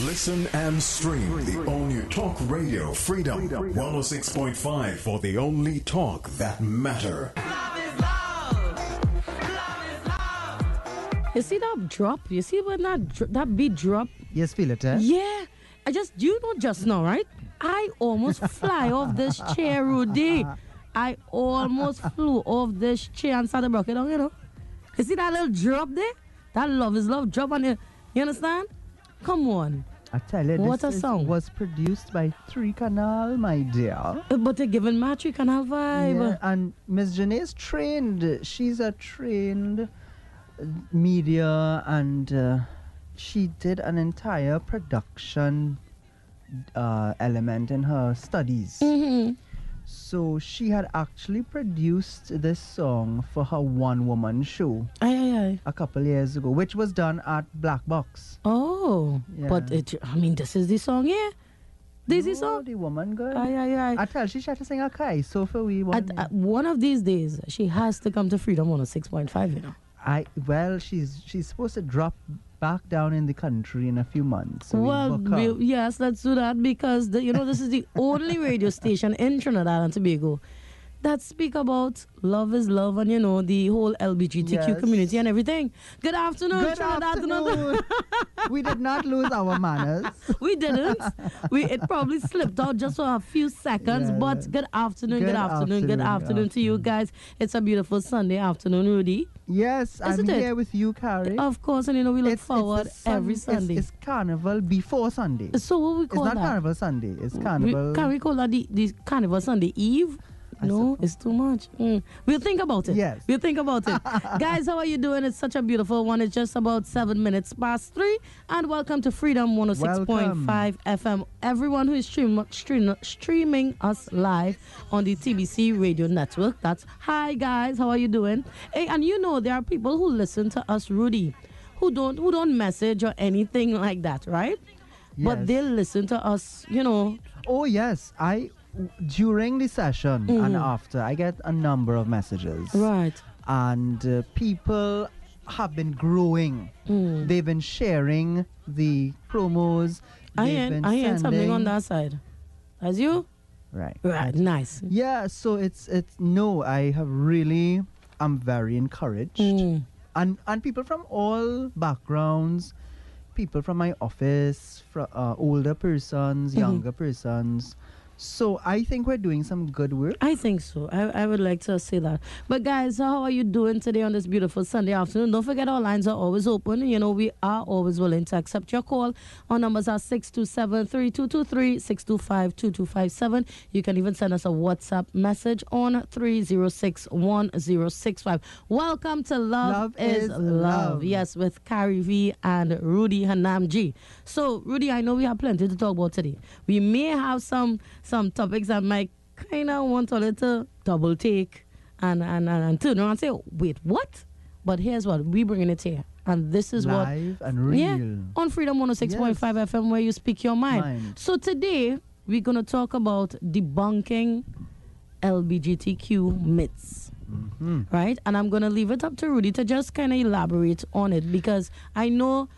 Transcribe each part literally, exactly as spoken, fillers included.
Listen and stream the only talk radio Freedom one oh six point five for the only talk that matter. Love is love. Love is love. You see that drop? You see when that that beat drop? Yes, feel it, eh? Yeah. I just, you know, just now, right? I almost fly off this chair, Rudy. I almost flew off this chair and started broken down, you know. You see that little drop there? That love is love drop on there. You understand? Come on. I tell you, what this a song. Was produced by Three Canal, my dear. But they're giving my Three Canal vibe. Yeah, and Miss Janais trained. She's a trained media, and uh, she did an entire production uh, element in her studies. Mm-hmm. So she had actually produced this song for her one-woman show aye, aye, aye. a couple years ago, which was done at Black Box. Oh, yeah. But it, I mean, this is the song, yeah? This no, is the song? The woman, girl. Aye, aye, aye. I tell she tried to sing a Kai, so for we one, at, at one of these days, she has to come to Freedom on a six point five, you know. I Well, she's she's supposed to drop back down in the country in a few months. So well, we we, yes, let's do that, because the, you know, this is the only radio station in Trinidad and Tobago that speak about love is love and, you know, the whole L G B T Q yes. community and everything. Good afternoon, Good Trinidad. Afternoon. We did not lose our manners. We didn't. We It probably slipped out just for a few seconds, yeah, but good afternoon, good, good afternoon, afternoon, good afternoon to you guys. It's a beautiful Sunday afternoon, Rudy. Yes, Isn't I'm it? here with you, Carrie. Of course, and you know, we look it's, forward it's sun, every Sunday. It's, it's Carnival before Sunday. So what we call that? It's not that? Carnival Sunday, it's Carnival... We, can we call that the, the Carnival Sunday Eve? I no, suppose. It's too much. Mm. We'll think about it. Yes. We'll think about it. Guys, how are you doing? It's such a beautiful one. It's just about seven minutes past three. And welcome to Freedom one oh six point five F M. Everyone who is stream, stream, streaming us live on the T B C Radio Network. That's, hi guys, how are you doing? Hey, and you know, there are people who listen to us, Rudy, who don't, who don't message or anything like that, right? Yes. But they listen to us, you know. Oh, yes. I... During the session mm. and after, I get a number of messages. Right. And uh, people have been growing. Mm. They've been sharing the promos. I ain't, I ain't something on that side. As you? Right. Right. Nice. Yeah, so it's, it's no, I have really, I'm very encouraged. Mm. And, and people from all backgrounds, people from my office, from uh, older persons, younger mm-hmm. persons. So I think we're doing some good work. I think so. I, I would like to say that. But guys, how are you doing today on this beautiful Sunday afternoon? Don't forget our lines are always open. You know, we are always willing to accept your call. Our numbers are six two seven, three two two three, six two five, two two five seven. You can even send us a WhatsApp message on three oh six, one oh six five. Welcome to Love, Love is, is Love. Love. Yes, with Cardi B and Rudy Hanamji. So, Rudy, I know we have plenty to talk about today. We may have some... Some topics that might kind of want a little double take and, and, and, and turn around and say, wait, what? But here's what, we're bringing it here. And this is Live what... Live and real. Yeah, on Freedom one oh six point five yes. F M, where you speak your mind. mind. So today, we're going to talk about debunking L G B T Q myths. Mm-hmm. Right? And I'm going to leave it up to Rudy to just kind of elaborate on it, because I know...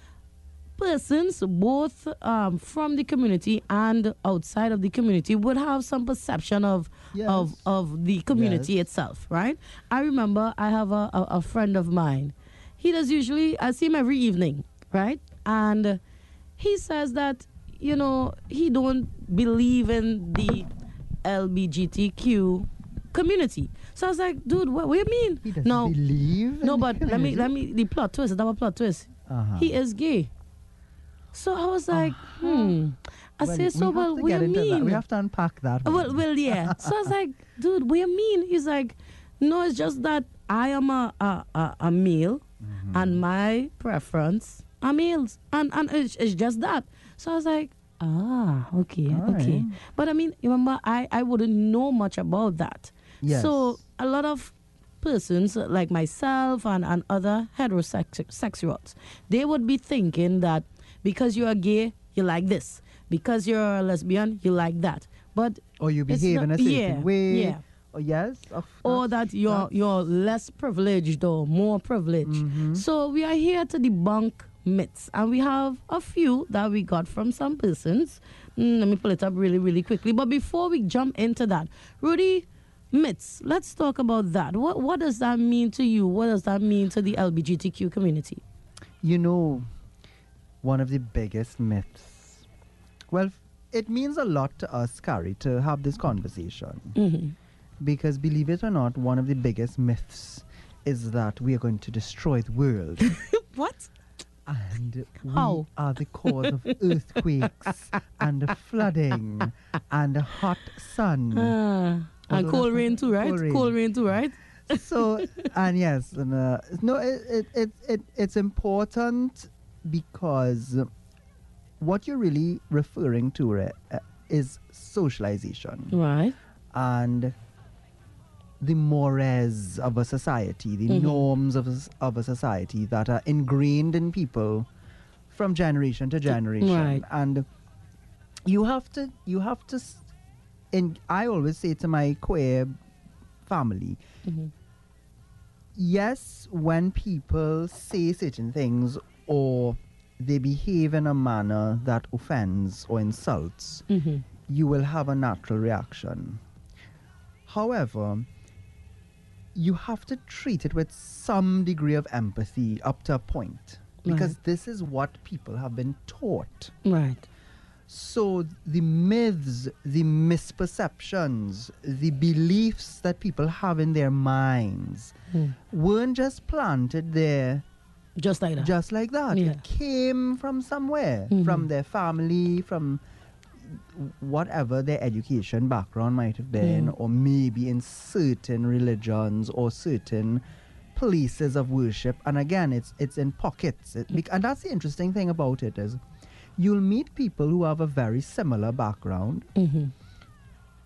persons both um, from the community and outside of the community would have some perception of yes. of, of the community yes. itself, right? I remember I have a, a, a friend of mine. He does usually, I see him every evening, right? And he says that, you know, he don't believe in the L G B T Q community. So I was like, dude, what, what do you mean? He doesn't no, believe No, but let me, let me, the plot twist, that plot twist. Uh-huh. He is gay. So I was like, uh, hmm. I well, said, so, we well, what do you mean? That. We have to unpack that. Well, well, yeah. So I was like, dude, what do you mean? He's like, no, it's just that I am a a, a male, mm-hmm. and my preference are males. And, and it's, it's just that. So I was like, ah, okay, All okay. Right. But I mean, remember, I, I wouldn't know much about that. Yes. So a lot of persons like myself and, and other heterosexuals, they would be thinking that because you are gay, you like this. Because you're a lesbian, you like that. But or you behave not, in a certain yeah, way. Yeah. Or yes. Or, or that you're you're less privileged or more privileged. Mm-hmm. So we are here to debunk myths. And we have a few that we got from some persons. Mm, let me pull it up really, really quickly. But before we jump into that, Rudy, myths. Let's talk about that. What, what does that mean to you? What does that mean to the L G B T Q community? You know, one of the biggest myths. Well, it means a lot to us, Carrie, to have this conversation. Mm-hmm. Because believe it or not, one of the biggest myths is that we are going to destroy the world. What? And we How? are the cause of earthquakes and flooding and hot sun. Uh, and cold rain too, right? Cold rain. Cold rain too, right? So, and yes, and, uh, no, it, it, it, it, it's important because what you're really referring to uh, is socialization. Right. And the mores of a society, the mm-hmm. norms of a, of a society that are ingrained in people from generation to generation. Right. And you have to, you have to, and I always say to my queer family, mm-hmm. yes, when people say certain things or they behave in a manner that offends or insults, mm-hmm. you will have a natural reaction. However, you have to treat it with some degree of empathy up to a point, because right. this is what people have been taught. Right. So the myths, the misperceptions, the beliefs that people have in their minds mm. weren't just planted there. Just like that. Just like that. Yeah. It came from somewhere, mm-hmm. from their family, from whatever their education background might have been, mm. or maybe in certain religions or certain places of worship. And again, it's it's in pockets. It, and that's the interesting thing about it is you'll meet people who have a very similar background. Mm-hmm.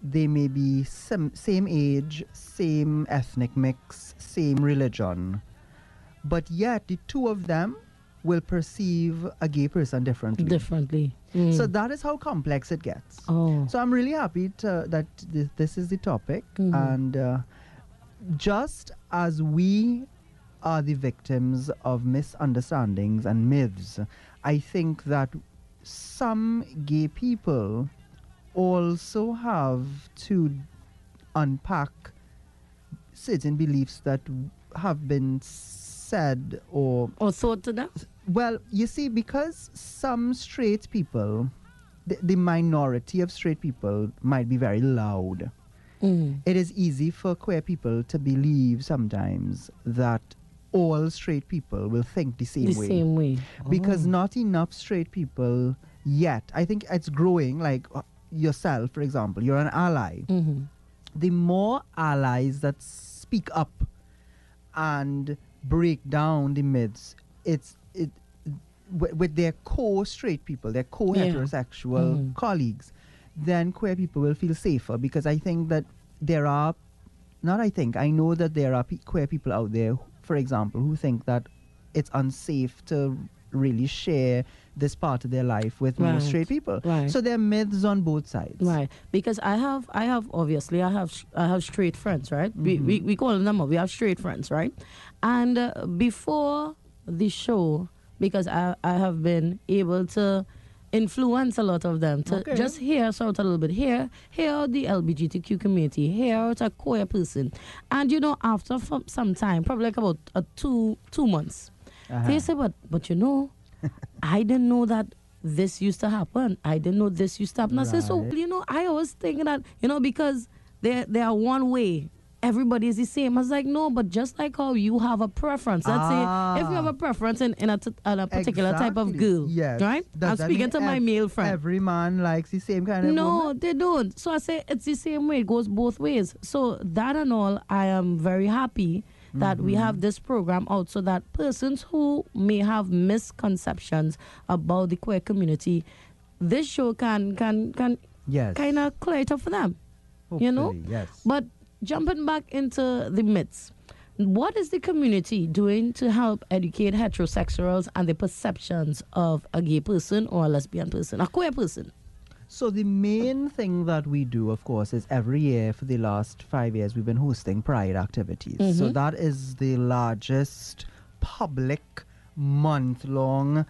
They may be sim- same age, same ethnic mix, same religion. But yet the two of them will perceive a gay person differently. Differently. Mm. So that is how complex it gets. Oh. So I'm really happy to, that th- this is the topic. Mm-hmm. And uh, just as we are the victims of misunderstandings and myths, I think that some gay people also have to unpack certain beliefs that have been said or or thought to that. Well, you see, because some straight people, the, the minority of straight people might be very loud. Mm. It is easy for queer people to believe sometimes that all straight people will think the same the way. The same way. Because oh. not enough straight people yet. I think it's growing. Like uh, yourself, for example, you're an ally. Mm-hmm. The more allies that speak up and break down the myths, it's it w- with their core straight people, their core yeah. heterosexual mm-hmm. colleagues, then queer people will feel safer, because I think that there are not I think I know that there are pe- queer people out there, for example, who think that it's unsafe to really share this part of their life with right. more straight people. Right. So there are myths on both sides. Right. Because I have, I have obviously, I have, sh- I have straight friends, right? Mm-hmm. We, we we call them up. We have straight friends, right? And uh, before the show, because I, I have been able to influence a lot of them to okay. just hear us out a little bit. Hear, hear out the L G B T Q community. Hear out a queer person. And you know, after f- some time, probably like about uh, two two months. Uh-huh. They say, but, but you know, I didn't know that this used to happen. I didn't know this used to happen. Right. I say, so, you know, I was thinking that, you know, because they they are one way. Everybody is the same. I was like, no, but just like how you have a preference. Let's ah. say if you have a preference in, in, a, t- in a particular exactly. type of girl, yes. right? Does I'm speaking to ev- my male friend. Every man likes the same kind of No, woman? They don't. So I say it's the same way. It goes both ways. So that and all, I am very happy that mm-hmm. we have this program out so that persons who may have misconceptions about the queer community, this show can can can yes. kind of clear it up for them. Hopefully, you know? Yes. But jumping back into the myths, what is the community doing to help educate heterosexuals and the perceptions of a gay person or a lesbian person, a queer person? So the main thing that we do, of course, is every year for the last five years, we've been hosting Pride activities. Mm-hmm. So that is the largest public month-long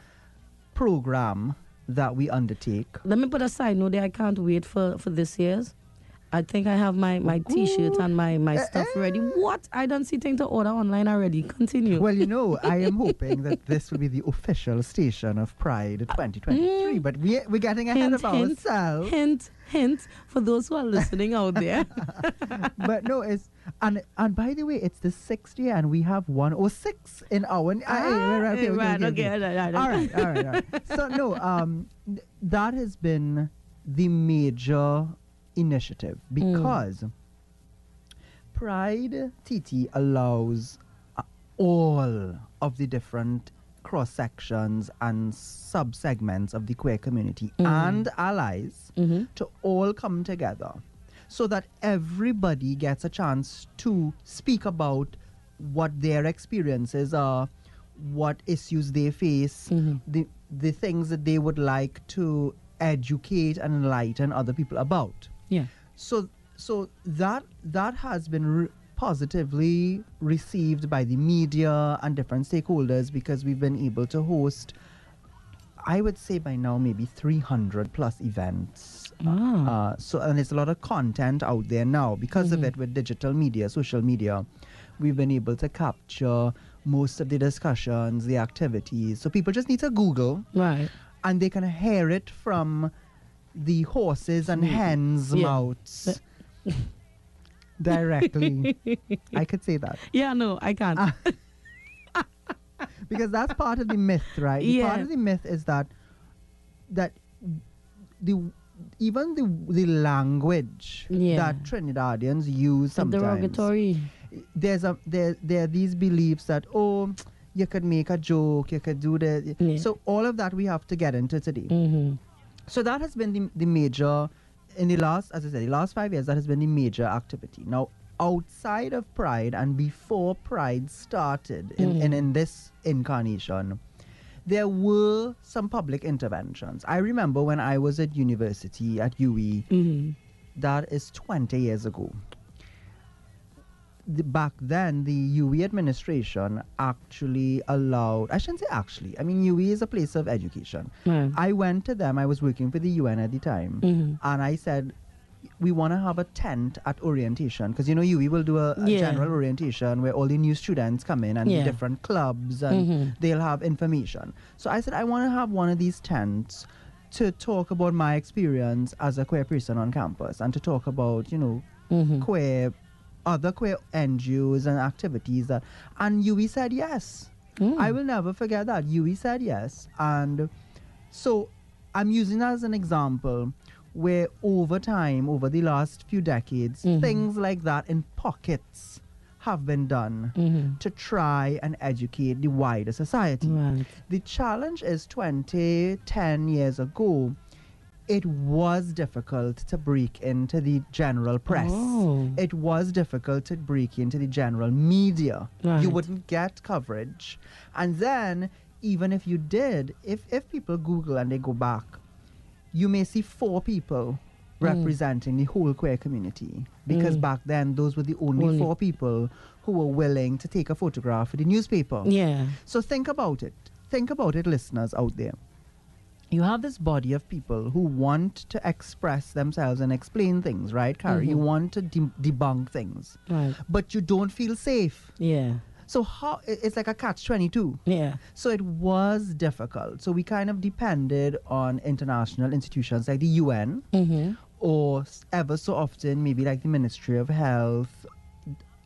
program that we undertake. Let me put a side note there. I can't wait for, for this year's. I think I have my, my T-shirt and my, my stuff ready. What? I don't see things to order online already. Continue. Well, you know, I am hoping that this will be the official station of Pride twenty twenty-three. Mm. But we, we're getting ahead hint, of hint, ourselves. Hint, hint, for those who are listening out there. But no, it's... And and by the way, it's the sixth year, and we have one oh six in our... Ah, okay, right, okay, okay, okay. All right, all right, all right. So, no, um, th- that has been the major... initiative, because mm. Pride T T allows uh, all of the different cross sections and sub segments of the queer community mm. and allies mm-hmm. to all come together so that everybody gets a chance to speak about what their experiences are, what issues they face, mm-hmm. the the things that they would like to educate and enlighten other people about. Yeah. So so that that has been re- positively received by the media and different stakeholders, because we've been able to host, I would say by now, maybe three hundred plus events. Oh. Uh, so and there's a lot of content out there now. Because mm-hmm. of it, with digital media, social media, we've been able to capture most of the discussions, the activities. So people just need to Google. Right. And they can hear it from the horses and hens' yeah. mouths directly. I could say that. Yeah, no, I can't. Uh, because that's part of the myth, right? Yeah. Part of the myth is that that the even the the language yeah. that Trinidadians use sometimes. Derogatory. There's a there there are these beliefs that oh. you could make a joke, you could do that. Yeah. So all of that we have to get into today. Mm-hmm. So that has been the, the major, in the last, as I said, the last five years, that has been the major activity. Now, outside of Pride and before Pride started, in, mm-hmm. in, in this incarnation, there were some public interventions. I remember when I was at university, at U W E, mm-hmm. that is twenty years ago. The, back then, the U W E administration actually allowed... I shouldn't say actually. I mean, U W E is a place of education. Mm. I went to them. I was working for the U N at the time. Mm-hmm. And I said, we want to have a tent at orientation. Because, you know, U W E will do a, a yeah. general orientation where all the new students come in and yeah. the different clubs, and mm-hmm. they'll have information. So I said, I want to have one of these tents to talk about my experience as a queer person on campus and to talk about, you know, mm-hmm. queer... other queer N G Os and activities. That, and U W E said yes. Mm. I will never forget that. U W E said yes. And so I'm using that as an example where over time, over the last few decades, mm-hmm. things like that in pockets have been done mm-hmm. to try and educate the wider society. Right. The challenge is twenty, ten years ago, it was difficult to break into the general press. Oh. It was difficult to break into the general media. Right. You wouldn't get coverage. And then, even if you did, if, if people Google and they go back, you may see four people mm. representing the whole queer community. Because mm. back then, those were the only, only four people who were willing to take a photograph for the newspaper. Yeah. So think about it. Think about it, listeners out there. You have this body of people who want to express themselves and explain things, right, Carrie? Mm-hmm. You want to de- debunk things. Right. But you don't feel safe. Yeah. So how it's like a catch twenty-two. Yeah. So it was difficult. So we kind of depended on international institutions like the U N mm-hmm. or ever so often maybe like the Ministry of Health.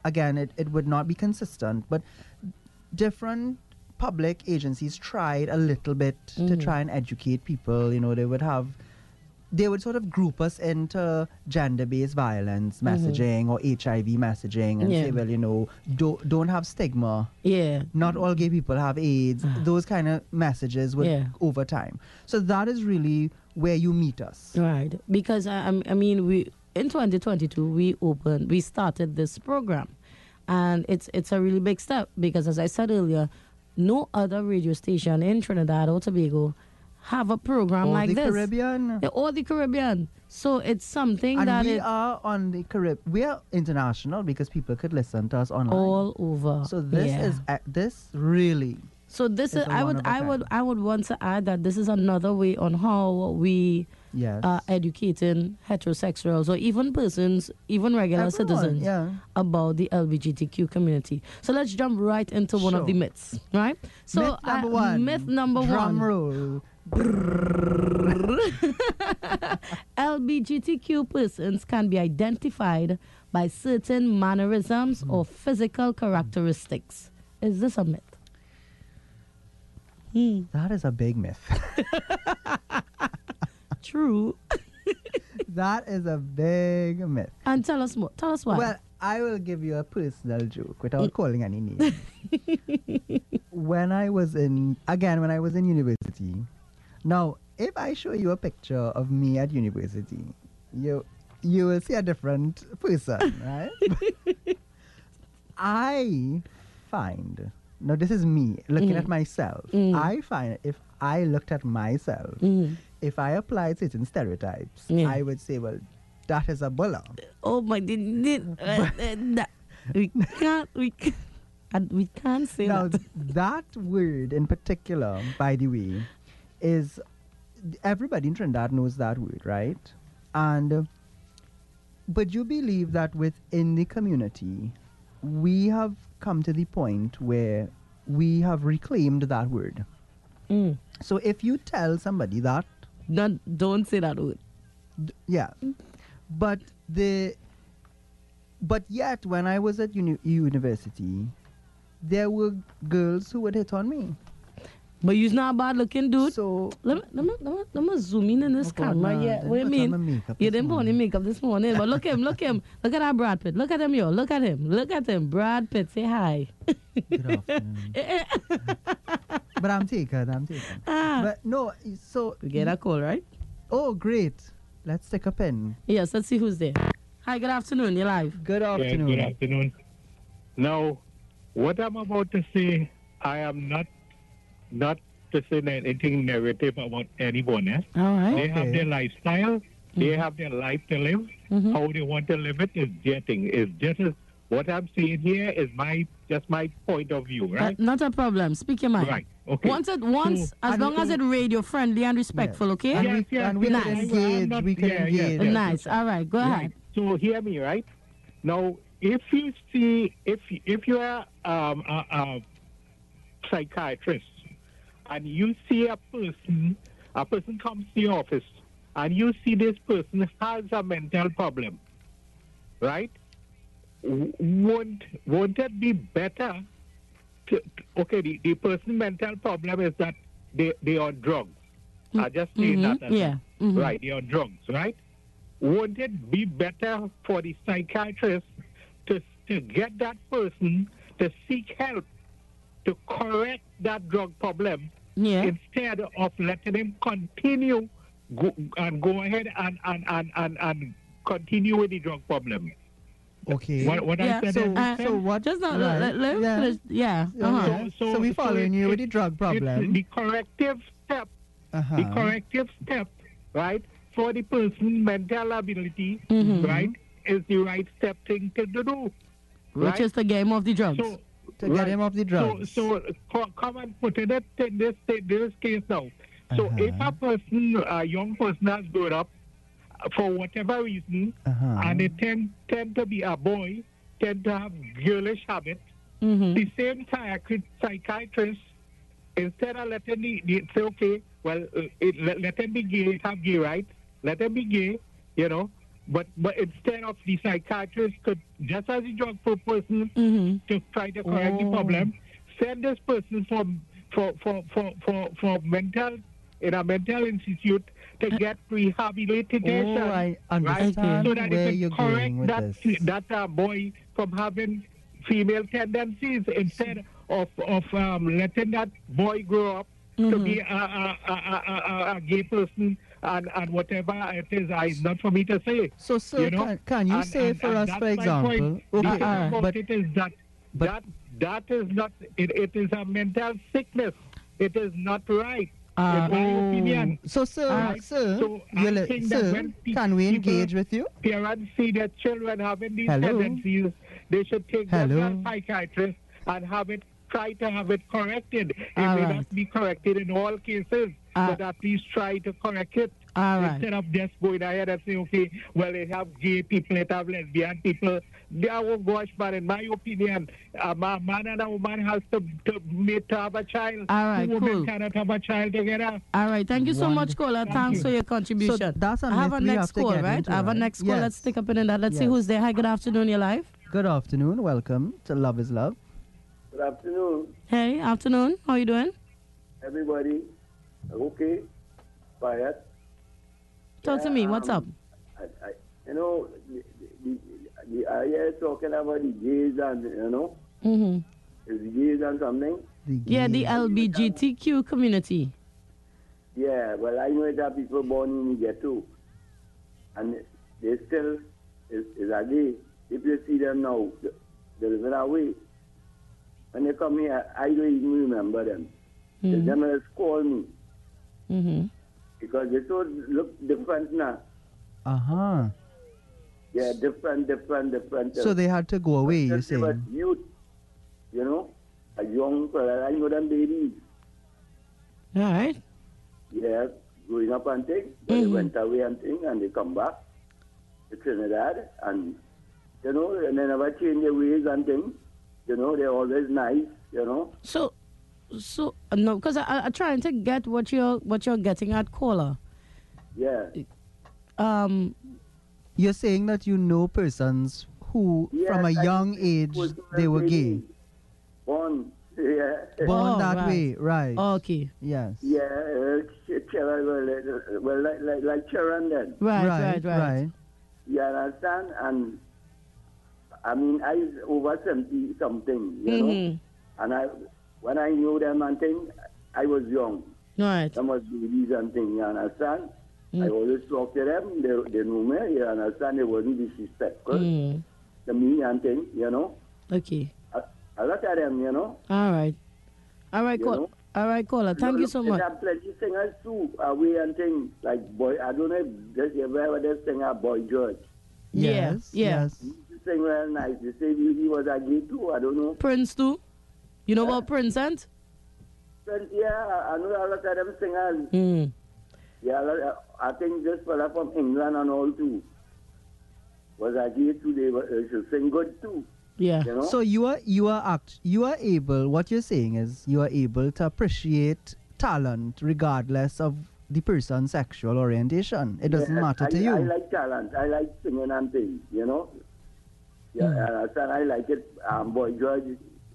Again, it, it would not be consistent, but different public agencies tried a little bit mm-hmm. to try and educate people. You know, they would have, they would sort of group us into gender-based violence messaging mm-hmm. or H I V messaging and yeah. say, well, you know, do, don't have stigma. Yeah. Not all gay people have AIDS. Those kind of messages would yeah. over time. So that is really where you meet us. Right. Because, I, I mean, we in twenty twenty-two, we opened, we started this program. And it's it's a really big step because, as I said earlier, no other radio station in Trinidad or Tobago have a program or like the this. Caribbean. Yeah, or the Caribbean. So it's something and that we it are on the Carib. We are international because people could listen to us online all over. So this yeah. is uh, this really So this is, I would, I would, I would want to add that this is another way on how we yes. are educating heterosexuals or even persons, even regular Everyone, citizens, yeah. about the L G B T Q community. So let's jump right into one sure. of the myths, right? So myth number uh, one. Myth number Drum one. Roll. L G B T Q persons can be identified by certain mannerisms mm. or physical characteristics. Is this a myth? Mm. That is a big myth. True. That is a big myth. And tell us more. Tell us why. Well, I will give you a personal joke without calling any names. When I was in, again, when I was in university. Now, if I show you a picture of me at university, you you will see a different person, right? I find, now this is me looking mm. at myself. Mm. I find if I looked at myself, mm. if I applied certain stereotypes, yeah. I would say, well, that is a bulla. Oh my, did, did, uh, uh, we can't, we can't. And we can't say now, that. That word in particular, by the way, is everybody in Trinidad knows that word, right? And uh, but you believe that within the community, we have come to the point where we have reclaimed that word. Mm. So if you tell somebody that, not, don't say that word. D- yeah, mm. but the but yet when I was at uni- university. There were girls who would hit on me. But you're not a bad looking dude. So let me, let me, let me, let me zoom in on this okay, camera. Nah, yeah, what do you mean? You didn't put on your makeup this morning. But look at him, look at him. Look at that Brad Pitt. Look at him, yo. Look at him. Look at him. Brad Pitt, say hi. Good afternoon. But I'm taken, I'm taken. Ah. But no, so. You get a call, right? Oh, great. Let's take a pen. Yes, let's see who's there. Hi, good afternoon. You're live. Good afternoon. Yeah, good afternoon. No. What I'm about to say, I am not not to say anything negative about anyone. Eh? All right. They okay. have their lifestyle. Mm-hmm. They have their life to live. Mm-hmm. How they want to live it is their thing. Is just what I'm saying here is my just my point of view, right? Uh, not a problem. Speak your mind. Right. Okay. Once it once, so, as long as it's radio friendly and respectful, yeah. okay? And yes, we, yes, and we yes, can yes, engage. Not, we can yeah, engage. Yes, yes, nice. Yes. All right. Go right. ahead. So hear me, right? Now. If you see, if if you are um, a, a psychiatrist and you see a person, a person comes to your office and you see this person has a mental problem, right? Won't won't it be better? To, okay, the, the person's mental problem is that they they are drugs. Mm-hmm. I just say mm-hmm. that. Yeah. Mm-hmm. Right, they are drugs, right? Won't it be better for the psychiatrist? To, to get that person to seek help to correct that drug problem yeah. instead of letting him continue go, and go ahead and, and, and, and, and continue with the drug problem. Okay. What, what yeah. I said so, is, uh, so what? Just not right. let, let, let yeah. Finish, yeah. Uh-huh. So, so, so we're following so you with the drug problem. The corrective step. Uh-huh. The corrective step, right, for the person's mental ability, mm-hmm. right? Is the right step thing to do. Right? Which is the game of the drugs. So, to right. get him off the drugs. So, so co- come and put it in this, this case now. Uh-huh. So if a person, a young person has grown up for whatever reason, uh-huh. and they tend, tend to be a boy, tend to have girlish habits, mm-hmm. the same psychiatrist, instead of letting the, the say, okay, well, it, let, let them be gay, have gay rights, let them be gay, you know, But but instead of the psychiatrist could, just as a drug person, mm-hmm. to try to correct oh. the problem, send this person for for for, for, for, for mental in a mental institute to get rehabilitation. Oh, I understand right? So that where it can correct that this. that uh, boy from having female tendencies instead of of um, letting that boy grow up mm-hmm. to be a a, a, a, a gay person. And, and whatever it is, I, it's not for me to say. So, sir, you know? can, can you and, say and, for and us, for example? Okay, uh, uh, but it is that, but that that is not. It, it is a mental sickness. It is not right, uh, in my oh. opinion. So, sir, uh, sir, so le- sir pe- can we engage with you? Parents see their children having these Hello? tendencies. They should take their psychiatrist and have it try to have it corrected. It all may right. not be corrected in all cases, uh, but at least try to correct it. All right. Instead of just going ahead and saying, okay, well, they have gay people, they have lesbian people. They are, oh gosh, but in my opinion, a man and a woman has to, to, make, to have a child. All right, women cool. cannot have a child together. All right, thank you so Wonderful. much, caller. Thank Thanks you. for your contribution. So that's I have a next call, right? Into, I have right? a next yes. call. Let's stick up in that. Let's yes. see who's there. Hi, good afternoon, you're live. Good afternoon. Welcome to Love is Love. Good afternoon. Hey, afternoon. How are you doing? Everybody, okay, quiet. Talk to me. What's um, up? I, I, you know, the, the, the, I hear talking about the gays and, you know, mm-hmm. is the gays and something? The gays. Yeah, the L G B T Q community. Yeah, well, I know that people born in the ghetto, and they still is, is a gay. If you see them now, there is no way. When they come here, I don't even remember them. Mm-hmm. They just call me. Mm-hmm. Because they so look different now. Uh-huh. Yeah, different, different, different. So they had to go away, you're saying? But youth, you know, a young fella, I know them babies. All right. Yeah, growing up and things. Mm-hmm. They went away and things, and they come back to Trinidad. And, you know, and they never change their ways and things. You know, they're always nice, you know. So... So no, because I, I trying to get what you're what you're getting at, caller. Yeah. Um, you're saying that you know persons who, yes, from a I young age, they were gay. Born, yeah. Born oh, that right. way, right? Oh, okay. Yes. Yeah, uh, well, well, like like, like children then. Right, right, right, right. right. You understand? And I mean, I was over seventy something, you mm-hmm. know, and I. When I knew them and things, I was young. Right. Some was babies and things, you understand? Mm. I always talked to them. They, they knew me, you understand? They wasn't disrespectful mm. to me and things, you know? Okay. I, I look at them, you know? All right. All right, caller. All right, caller. Thank you so much. There are plenty of singers, too, away and things. Like, boy, I don't know if you ever heard this singer, Boy George. Yes, yes. He used to sing real nice. They say he was a gay, too. I don't know. Prince, too? You know yeah. about Prince, and? Prince, yeah, I know a lot of them singers. Mm. Yeah, of, I think this fella from England and all too was a gay too. They were, uh, should sing good too. Yeah. You know? So you are you are act you are able. What you're saying is you are able to appreciate talent regardless of the person's sexual orientation. It doesn't yeah, matter I, to I, you. I like talent. I like singing and things. You know. Yeah, mm. and I like it. Um, Boy George.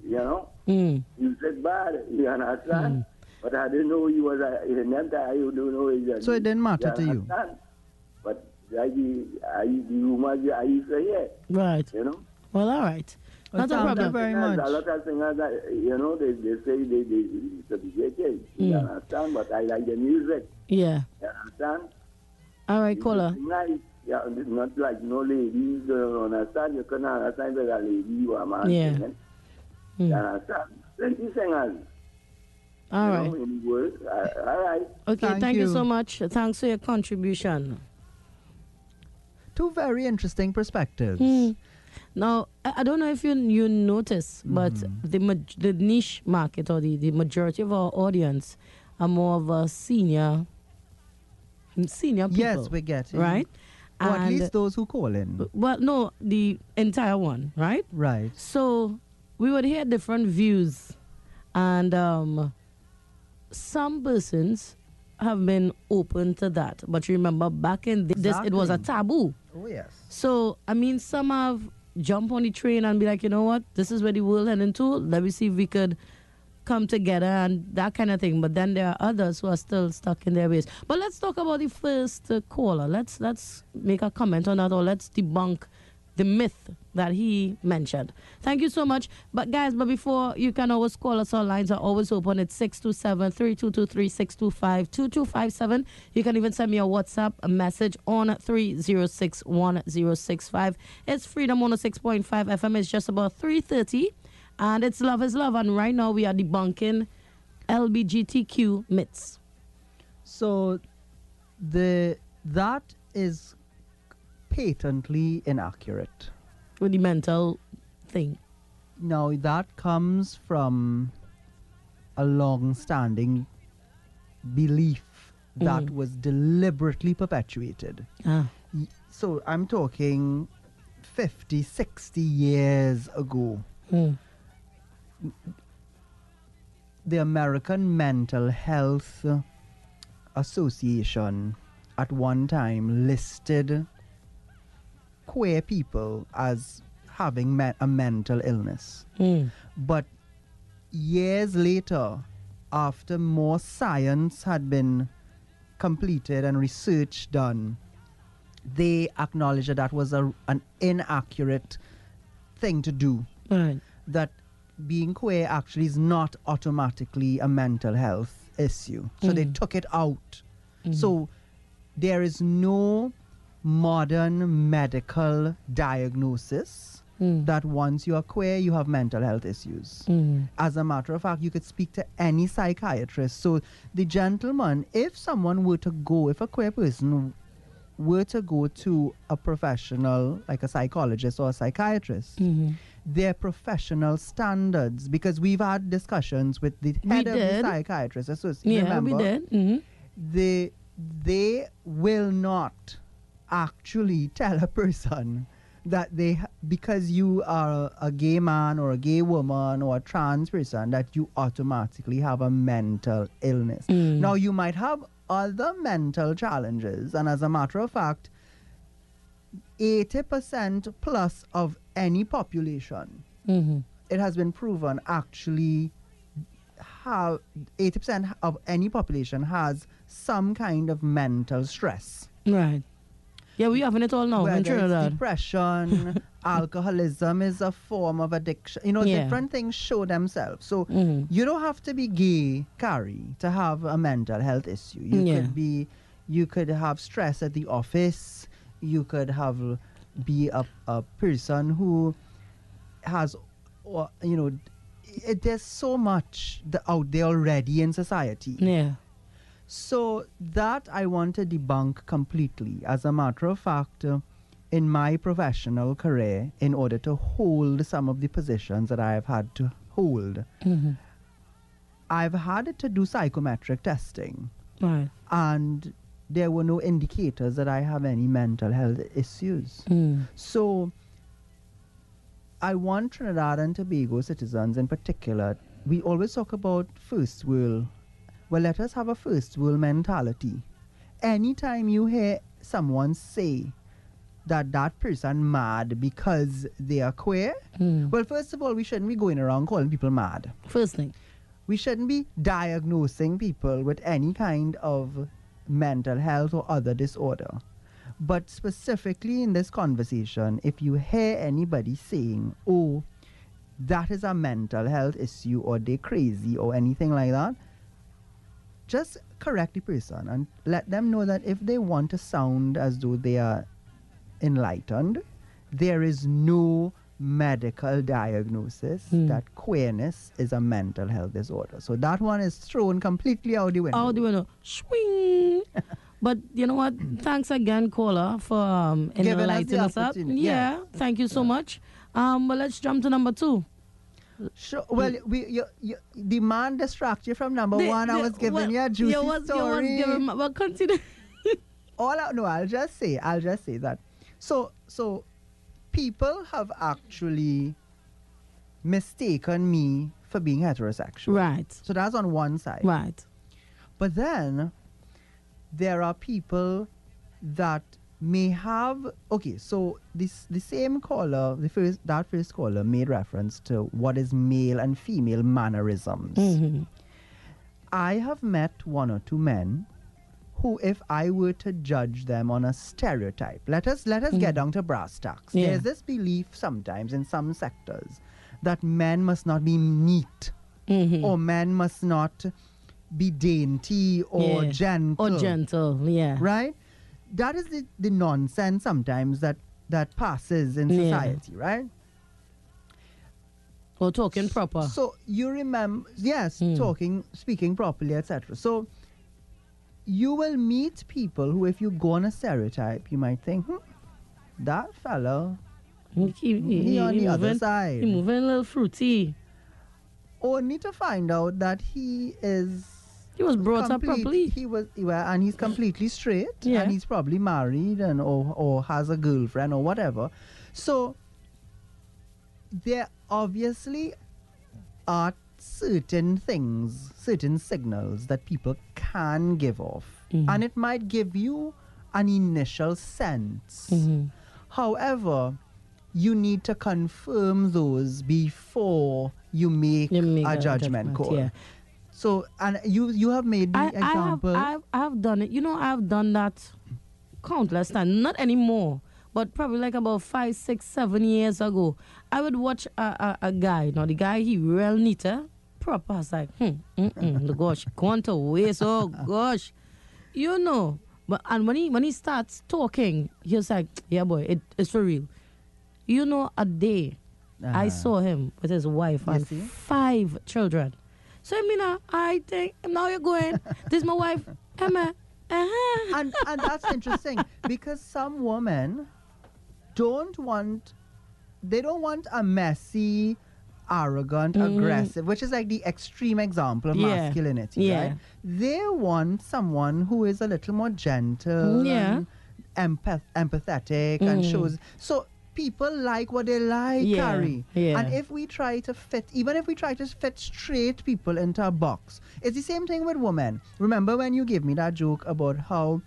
You know, mm. you said bad, you understand? Mm. But I didn't know he was a, in that I don't know exactly. So it didn't matter to you. But I, I, you I used to hear. Right. You know? Well, all right. Well, not a problem. Very singers, much. A lot of singers, that, you know, they, they say they, they, it's a big case. You mm. understand? But I like the music. Yeah. You understand? All right, caller. Yeah, not like no ladies, you understand? You couldn't understand whether a lady you are man. Yeah. Singing. Mm. Uh, plenty singers. All right. You know, world, uh, all right. Okay, thank, thank you. you so much. Thanks for your contribution. Two very interesting perspectives. Mm. Now, I don't know if you you notice, but mm. the the niche market or the, the majority of our audience are more of a senior, senior people. Yes, we get it. Right? Or and at least those who call in. Well, no, the entire one, right? Right. So... we would hear different views, and um, some persons have been open to that. But remember, back in this, exactly. it was a taboo. Oh, yes. So, I mean, some have jumped on the train and be like, you know what, this is where the world heading to. Let me see if we could come together and that kind of thing. But then there are others who are still stuck in their ways. But let's talk about the first uh, caller. Let's, let's make a comment on that, or let's debunk the myth that he mentioned. Thank you so much. But guys, but before, you can always call us. Our lines are always open at six two seven, three two two three, six two five, two two five seven. You can even send me a WhatsApp a message on three zero six one zero six five. It's Freedom one oh six point five F M. It's just about three thirty. And it's Love is Love. And right now we are debunking L G B T Q myths. So the that is patently inaccurate. With the mental thing. Now, that comes from a long-standing belief mm-hmm. that was deliberately perpetuated. Ah. So I'm talking fifty, sixty years ago. Mm. The American Mental Health Association at one time listed queer people as having me- a mental illness. Mm. But years later, after more science had been completed and research done, they acknowledged that that was a, an inaccurate thing to do. Right. That being queer actually is not automatically a mental health issue. So mm. they took it out. Mm. So there is no modern medical diagnosis mm. that once you are queer, you have mental health issues. Mm. As a matter of fact, you could speak to any psychiatrist. So the gentleman, if someone were to go, if a queer person were to go to a professional, like a psychologist or a psychiatrist, mm-hmm. their professional standards, because we've had discussions with the head we of did. the psychiatrist association, yeah, remember? We did. Mm-hmm. They, they will not actually tell a person that they, ha- because you are a gay man or a gay woman or a trans person, that you automatically have a mental illness. Mm. Now, you might have other mental challenges, and as a matter of fact, eighty percent plus of any population, mm-hmm. it has been proven, actually have eighty percent of any population has some kind of mental stress. Right. Yeah, we're having it all now. Whether it's depression, alcoholism is a form of addiction. You know, yeah. different things show themselves. So mm-hmm. you don't have to be gay, Carrie, to have a mental health issue. You yeah. could be, you could have stress at the office. You could have be a, a person who has, or, you know, it, there's so much out there already in society. Yeah. So that I want to debunk completely. As a matter of fact, uh, in my professional career, in order to hold some of the positions that I have had to hold, mm-hmm. I've had to do psychometric testing. Right. And there were no indicators that I have any mental health issues. Mm. So I want Trinidad and Tobago citizens in particular, we always talk about first world. Well, let us have a first world mentality. Anytime you hear someone say that that person mad because they are queer, mm. well, first of all, we shouldn't be going around calling people mad. First thing. We shouldn't be diagnosing people with any kind of mental health or other disorder. But specifically in this conversation, if you hear anybody saying, oh, that is a mental health issue or they're crazy or anything like that, just correct the person and let them know that if they want to sound as though they are enlightened, there is no medical diagnosis mm. that queerness is a mental health disorder. So that one is thrown completely out the window. Out the window. Swing! But you know what? Thanks again, caller, for um, enlightening us, us up. Yeah, yeah, thank you so yeah. much. Um, but let's jump to number two. Sure. Well, we you, you, the man distract you from number the, one. The, I was giving well, you a juicy you was, story. You was giving, well, continue. All I, no, I'll just say, I'll just say that. So, so people have actually mistaken me for being heterosexual. Right. So that's on one side. Right. But then there are people that may have, okay, so this the same caller, the first that first caller made reference to what is male and female mannerisms. Mm-hmm. I have met one or two men who, if I were to judge them on a stereotype, let us let us mm-hmm. get down to brass tacks. Yeah. There's this belief sometimes in some sectors that men must not be neat mm-hmm. or men must not be dainty or yeah. gentle. Or gentle, yeah. Right? That is the, the nonsense sometimes that, that passes in society, yeah. right? Or talking S- proper. So you remember, yes, mm. talking, speaking properly, et cetera. So you will meet people who, if you go on a stereotype, you might think, hmm, that fellow He, he, he, he on he the moving, other side. He moving a little fruity. Only to find out that he is... He was brought complete, up properly. He was, well, and he's completely straight. Yeah. And he's probably married and or, or has a girlfriend or whatever. So, there obviously are certain things, certain signals that people can give off. Mm-hmm. And it might give you an initial sense. Mm-hmm. However, you need to confirm those before you make, you make a, a judgment, judgment call. Yeah. So, and you you have made the I, example. I have, I have done it. You know, I've done that countless times. Not anymore, but probably like about five, six, seven years ago. I would watch a, a, a guy. You know, the guy, he real neat, eh? Proper. I was like, hmm, mm-mm, the gosh, going to waste. Oh, gosh. You know. But and when he when he starts talking, he was like, yeah, boy, it, it's for real. You know, a day, uh-huh. I saw him with his wife you and see? five children. So I mean, I think now you're going. This is my wife, Emma. Uh-huh. And and that's interesting because some women don't want, they don't want a messy, arrogant, mm. aggressive, which is like the extreme example of yeah. masculinity. Yeah. Right? They want someone who is a little more gentle, yeah, and empath- empathetic, mm. and shows so. People like what they like, yeah, Carrie. Yeah. And if we try to fit, even if we try to fit straight people into a box, it's the same thing with women. Remember when you gave me that joke about how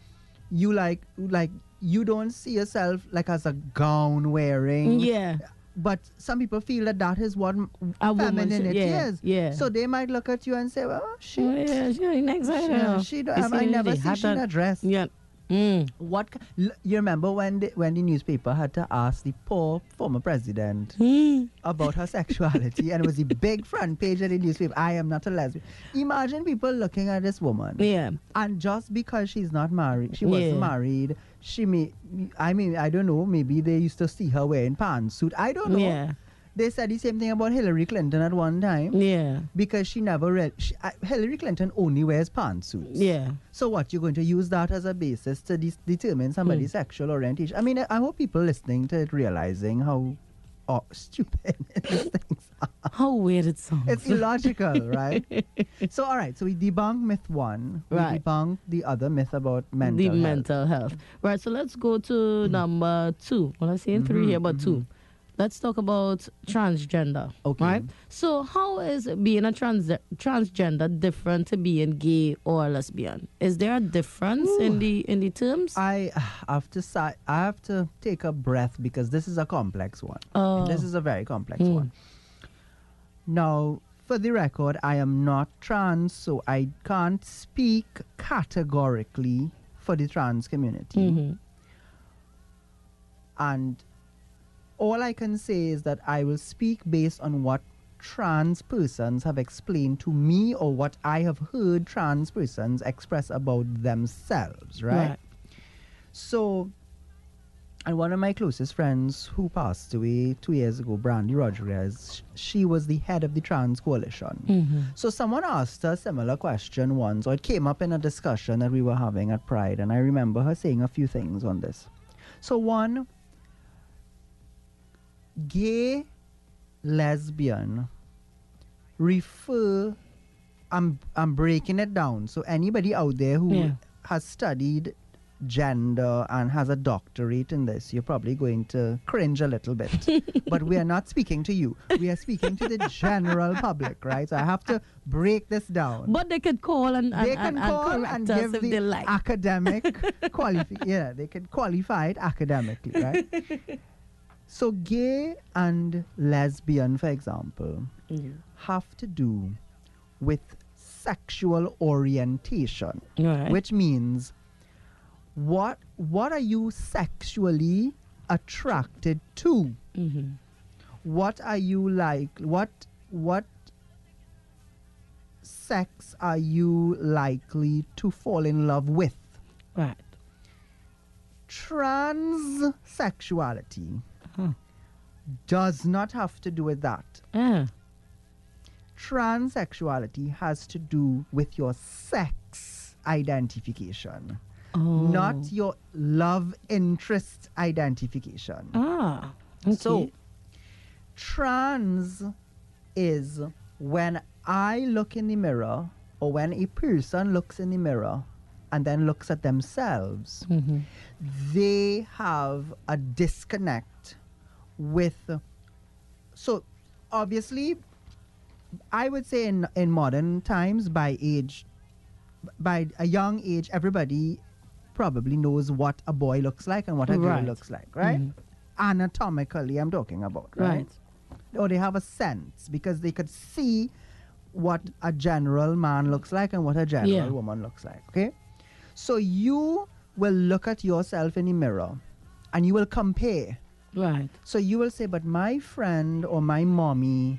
you like, like you don't see yourself like as a gown wearing. Yeah. But some people feel that that is what a femininity yeah, is. Yeah. So they might look at you and say, well, she, oh, yeah, she ain't excited. She, she don't, um, I never see she in a dress. Yeah. Mm. What you remember when the, when the newspaper had to ask the poor former president mm. about her sexuality, and it was the big front page of the newspaper. I am not a lesbian. Imagine people looking at this woman, yeah, and just because she's not married, she wasn't yeah. married. She may, I mean, I don't know. Maybe they used to see her wearing pantsuit. I don't know. Yeah. They said the same thing about Hillary Clinton at one time. Yeah. Because she never read... She, uh, Hillary Clinton only wears pantsuits. Yeah. So what, you're going to use that as a basis to de- determine somebody's mm. sexual orientation? I mean, I, I hope people listening to it realizing how oh, stupid these things are. How weird it sounds. It's illogical, right? So, all right. So we debunk myth one. We right. debunk the other myth about mental the health. The mental health. Right. So let's go to mm. number two. Well, I'm saying three mm-hmm, here, but mm-hmm. two. Let's talk about transgender, okay. right? So how is being a trans transgender different to being gay or lesbian? Is there a difference Ooh. in the in the terms? I have to si- I have to take a breath because this is a complex one. Oh. This is a very complex mm. one. Now, for the record, I am not trans, so I can't speak categorically for the trans community. Mm-hmm. And all I can say is that I will speak based on what trans persons have explained to me or what I have heard trans persons express about themselves, right? right. So, and one of my closest friends who passed away two years ago, Brandi Rodriguez, she was the head of the Trans Coalition. Mm-hmm. So someone asked her a similar question once, or it came up in a discussion that we were having at Pride, and I remember her saying a few things on this. So one... Gay, lesbian, refer, I'm, I'm breaking it down. So anybody out there who yeah. has studied gender and has a doctorate in this, you're probably going to cringe a little bit. But we are not speaking to you. We are speaking to the general public, right? So I have to break this down. But they could call and, and, they can and, call and, and give the like. academic qualifi- Yeah, they could qualify it academically, right? So gay and lesbian, for example, mm. have to do with sexual orientation, right. which means what what are you sexually attracted to? Mm-hmm. What are you like? What what sex are you likely to fall in love with? Right. Transsexuality. Huh. Does not have to do with that. Uh. Transsexuality has to do with your sex identification, oh. not your love interest identification. Ah. Okay. So, trans is when I look in the mirror, or when a person looks in the mirror and then looks at themselves, mm-hmm. they have a disconnect with... So, obviously, I would say in, in modern times, by age, by a young age, everybody probably knows what a boy looks like and what a girl right. looks like, right? Mm-hmm. Anatomically, I'm talking about, right? right? Or they have a sense because they could see what a general man looks like and what a general yeah. woman looks like, okay? So you will look at yourself in the mirror and you will compare. Right. So you will say, but my friend or my mommy,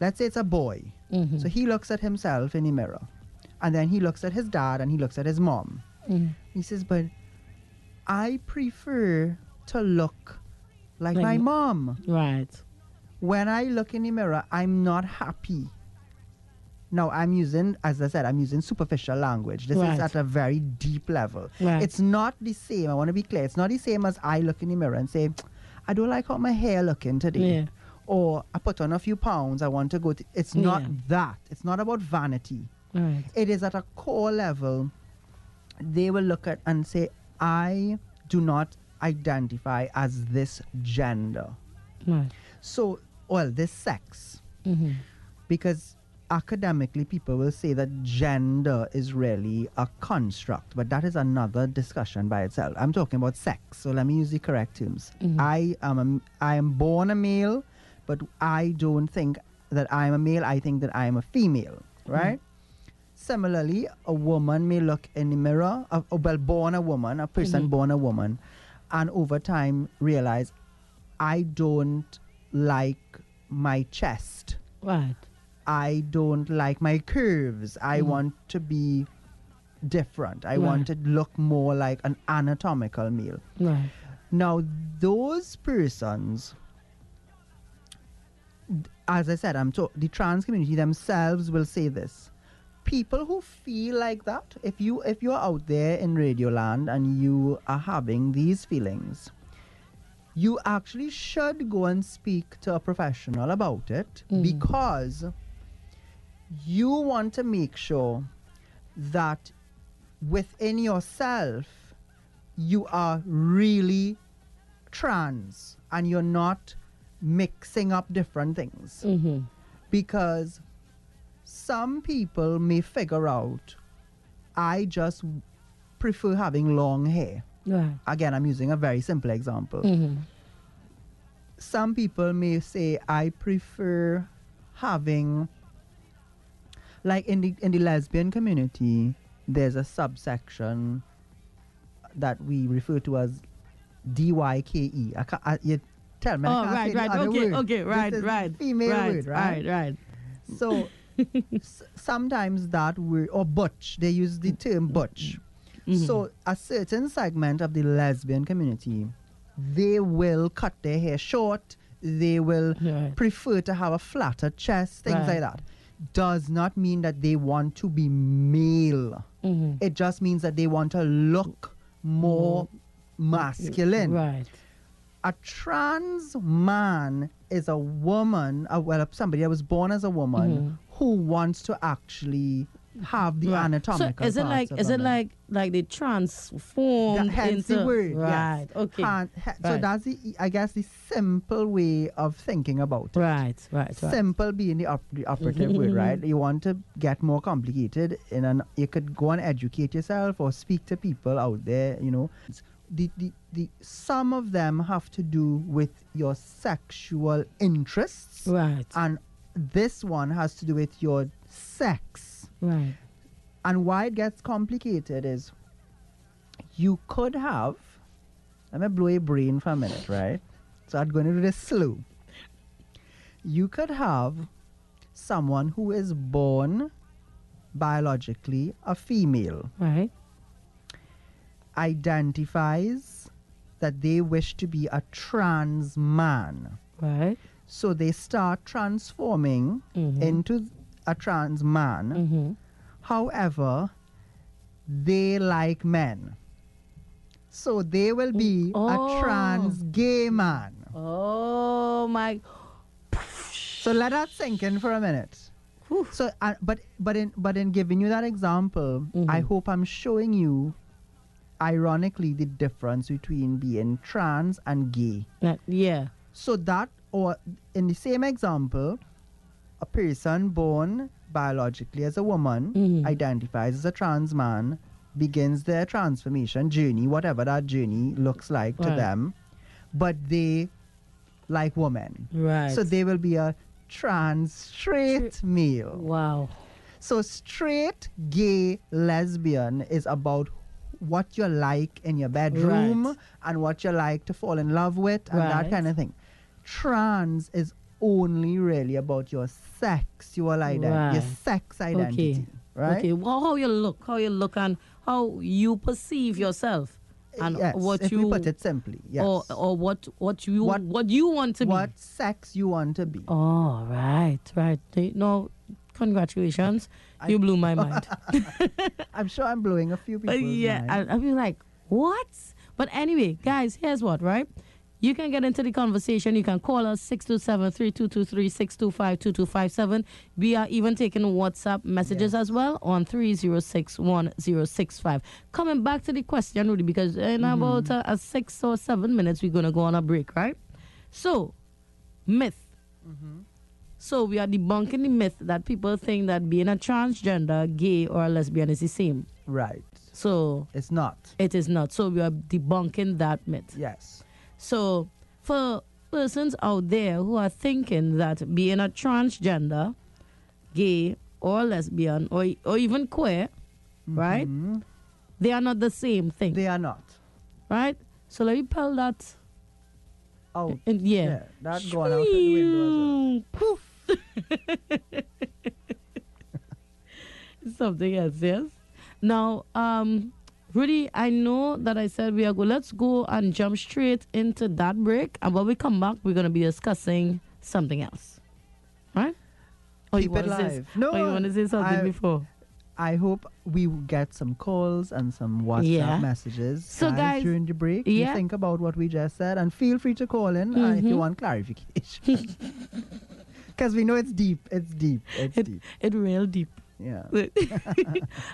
let's say it's a boy. Mm-hmm. So he looks at himself in the mirror. And then he looks at his dad and he looks at his mom. Mm-hmm. He says, but I prefer to look like, like my mom. Right. When I look in the mirror, I'm not happy. Now, I'm using, as I said, I'm using superficial language. This right. is at a very deep level. Right. It's not the same. I want to be clear. It's not the same as I look in the mirror and say, I don't like how my hair looking today. Yeah. Or I put on a few pounds. I want to go to... It's yeah. not that. It's not about vanity. Right. It is at a core level. They will look at and say, I do not identify as this gender. Right. So, well, this sex. Mm-hmm. Because... academically, people will say that gender is really a construct, but that is another discussion by itself. I'm talking about sex, so let me use the correct terms. Mm-hmm. I am a, I am born a male, but I don't think that I am a male. I think that I am a female, right? Mm-hmm. Similarly, a woman may look in the mirror, a, a well, born a woman, a person mm-hmm. born a woman, and over time realize, I don't like my chest. Right. I don't like my curves. I mm. want to be different. I right. want to look more like an anatomical male. Right. Now, those persons, as I said, I'm to- the trans community themselves will say this. People who feel like that, if you if you're out there in Radioland and you are having these feelings, you actually should go and speak to a professional about it mm. because you want to make sure that within yourself, you are really trans and you're not mixing up different things. Mm-hmm. Because some people may figure out, I just prefer having long hair. Right. Again, I'm using a very simple example. Mm-hmm. Some people may say, I prefer having... Like in the in the lesbian community, there's a subsection that we refer to as D Y K E. I can't, I, you tell me. I oh, can't right, say right, the other okay, word. okay, right, this is right, female right, word, right, right, right. So s- sometimes that word or butch, they use the term butch. Mm-hmm. So a certain segment of the lesbian community, they will cut their hair short. They will right. prefer to have a flatter chest, things right. like that. Does not mean that they want to be male. Mm-hmm. It just means that they want to look more mm-hmm. masculine. Right. A trans man is a woman, uh, well, somebody that was born as a woman mm-hmm. who wants to actually have the right. anatomical. So is it like is it like like they transform hence into the word? Right. Yes. Okay. And, he, right. So that's the I guess the simple way of thinking about it. Right. Right. Simple right. being the, op- the operative word. Right. You want to get more complicated, in an you could go and educate yourself or speak to people out there. You know, the the the some of them have to do with your sexual interests. Right. And this one has to do with your sex. Right. And why it gets complicated is you could have, let me blow your brain for a minute, right? So I'm going to do this slow. You could have someone who is born biologically a female. Right. Identifies that they wish to be a trans man. Right. So they start transforming mm-hmm. into... a trans man, mm-hmm. however, they like men. So they will be oh. a trans gay man. Oh, my. So let that sink in for a minute. Whew. So, uh, but but in but in giving you that example, mm-hmm. I hope I'm showing you, ironically, the difference between being trans and gay. Uh, yeah. So that, or in the same example, a person born biologically as a woman, mm-hmm. identifies as a trans man, begins their transformation journey, whatever that journey looks like right. to them, but they like women. Right. So they will be a trans straight Tra- male. Wow. So straight, gay, lesbian is about what you like in your bedroom right. and what you like to fall in love with and right. that kind of thing. Trans is only really about your sexual identity, right. your sex identity. Okay. Right? Okay. Well, how you look, how you look and how you perceive yourself. And yes, what if you, you put it simply, yes. Or, or what, what you what, what you want to what be. What sex you want to be. Oh, right, right. No, congratulations. I, you blew my mind. I'm sure I'm blowing a few people. Yeah, I'll be like, what? But anyway, guys, here's what, right? You can get into the conversation. You can call us six two seven, three two two three, six two five, two two five seven. We are even taking WhatsApp messages yeah. as well on three zero six one zero six five. Coming back to the question, Rudy, because in mm-hmm. about uh, six or seven minutes, we're going to go on a break, right? So, myth. Mm-hmm. So, we are debunking the myth that people think that being a transgender, gay, or a lesbian is the same. Right. So, it's not. It is not. So, we are debunking that myth. Yes. So, for persons out there who are thinking that being a transgender, gay, or lesbian, or or even queer, mm-hmm. right, they are not the same thing. They are not. Right? So, let me pull that out. And yeah. yeah. That going out the window. Poof. Something else, yes? Now, um... Rudy, I know that I said we are good. Let's go and jump straight into that break. And when we come back, we're going to be discussing something else. Right? Or Keep you it live. No, or you want to say something I, before? I hope we get some calls and some WhatsApp yeah. messages. So, guys, guys, during the break, yeah. you think about what we just said and feel free to call in mm-hmm. uh, if you want clarification. Because we know it's deep. It's deep. It's it, deep. It's real deep. Yeah.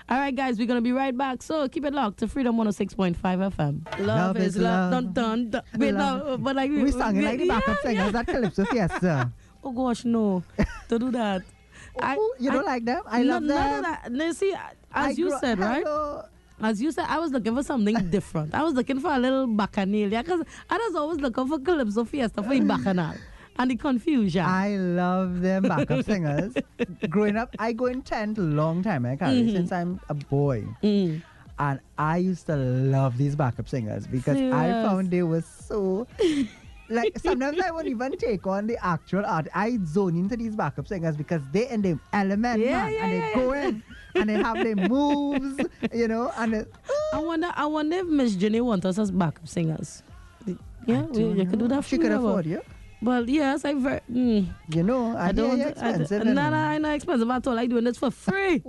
All right, guys, we're going to be right back. So keep it locked to Freedom one oh six point five F M. Love, love is love. love. Dun, dun, dun. Wait, love. No, but like, we, we sang it like the backup yeah, singers. Yeah. That Calypso Fiesta. Oh, gosh, no. Don't do that. Oh, I, you I, don't like them? I no, love them. None of that. No, see, as I you grow, said, right? Hello. As you said, I was looking for something different. I was looking for a little bacchanal. Because I was always looking for Calypso Fiesta for the bacchanal. And the confusion. I love them backup singers. Growing up, I go in tent a long time. I can't mm-hmm. since I'm a boy. Mm. And I used to love these backup singers because Serious. I found they were so... Like, sometimes I won't even take on the actual art. I zone into these backup singers because they in their element, yeah, man. Yeah, and they yeah, go in yeah. and they have their moves, you know. And it, I wonder I wonder if Miss Jenny wants us as backup singers. Yeah, we, you know. could do that for She could afford you. Well, yes, I very... Mm. You know, I, I don't... expensive. No, no, I'm not expensive at all. I doing this for free.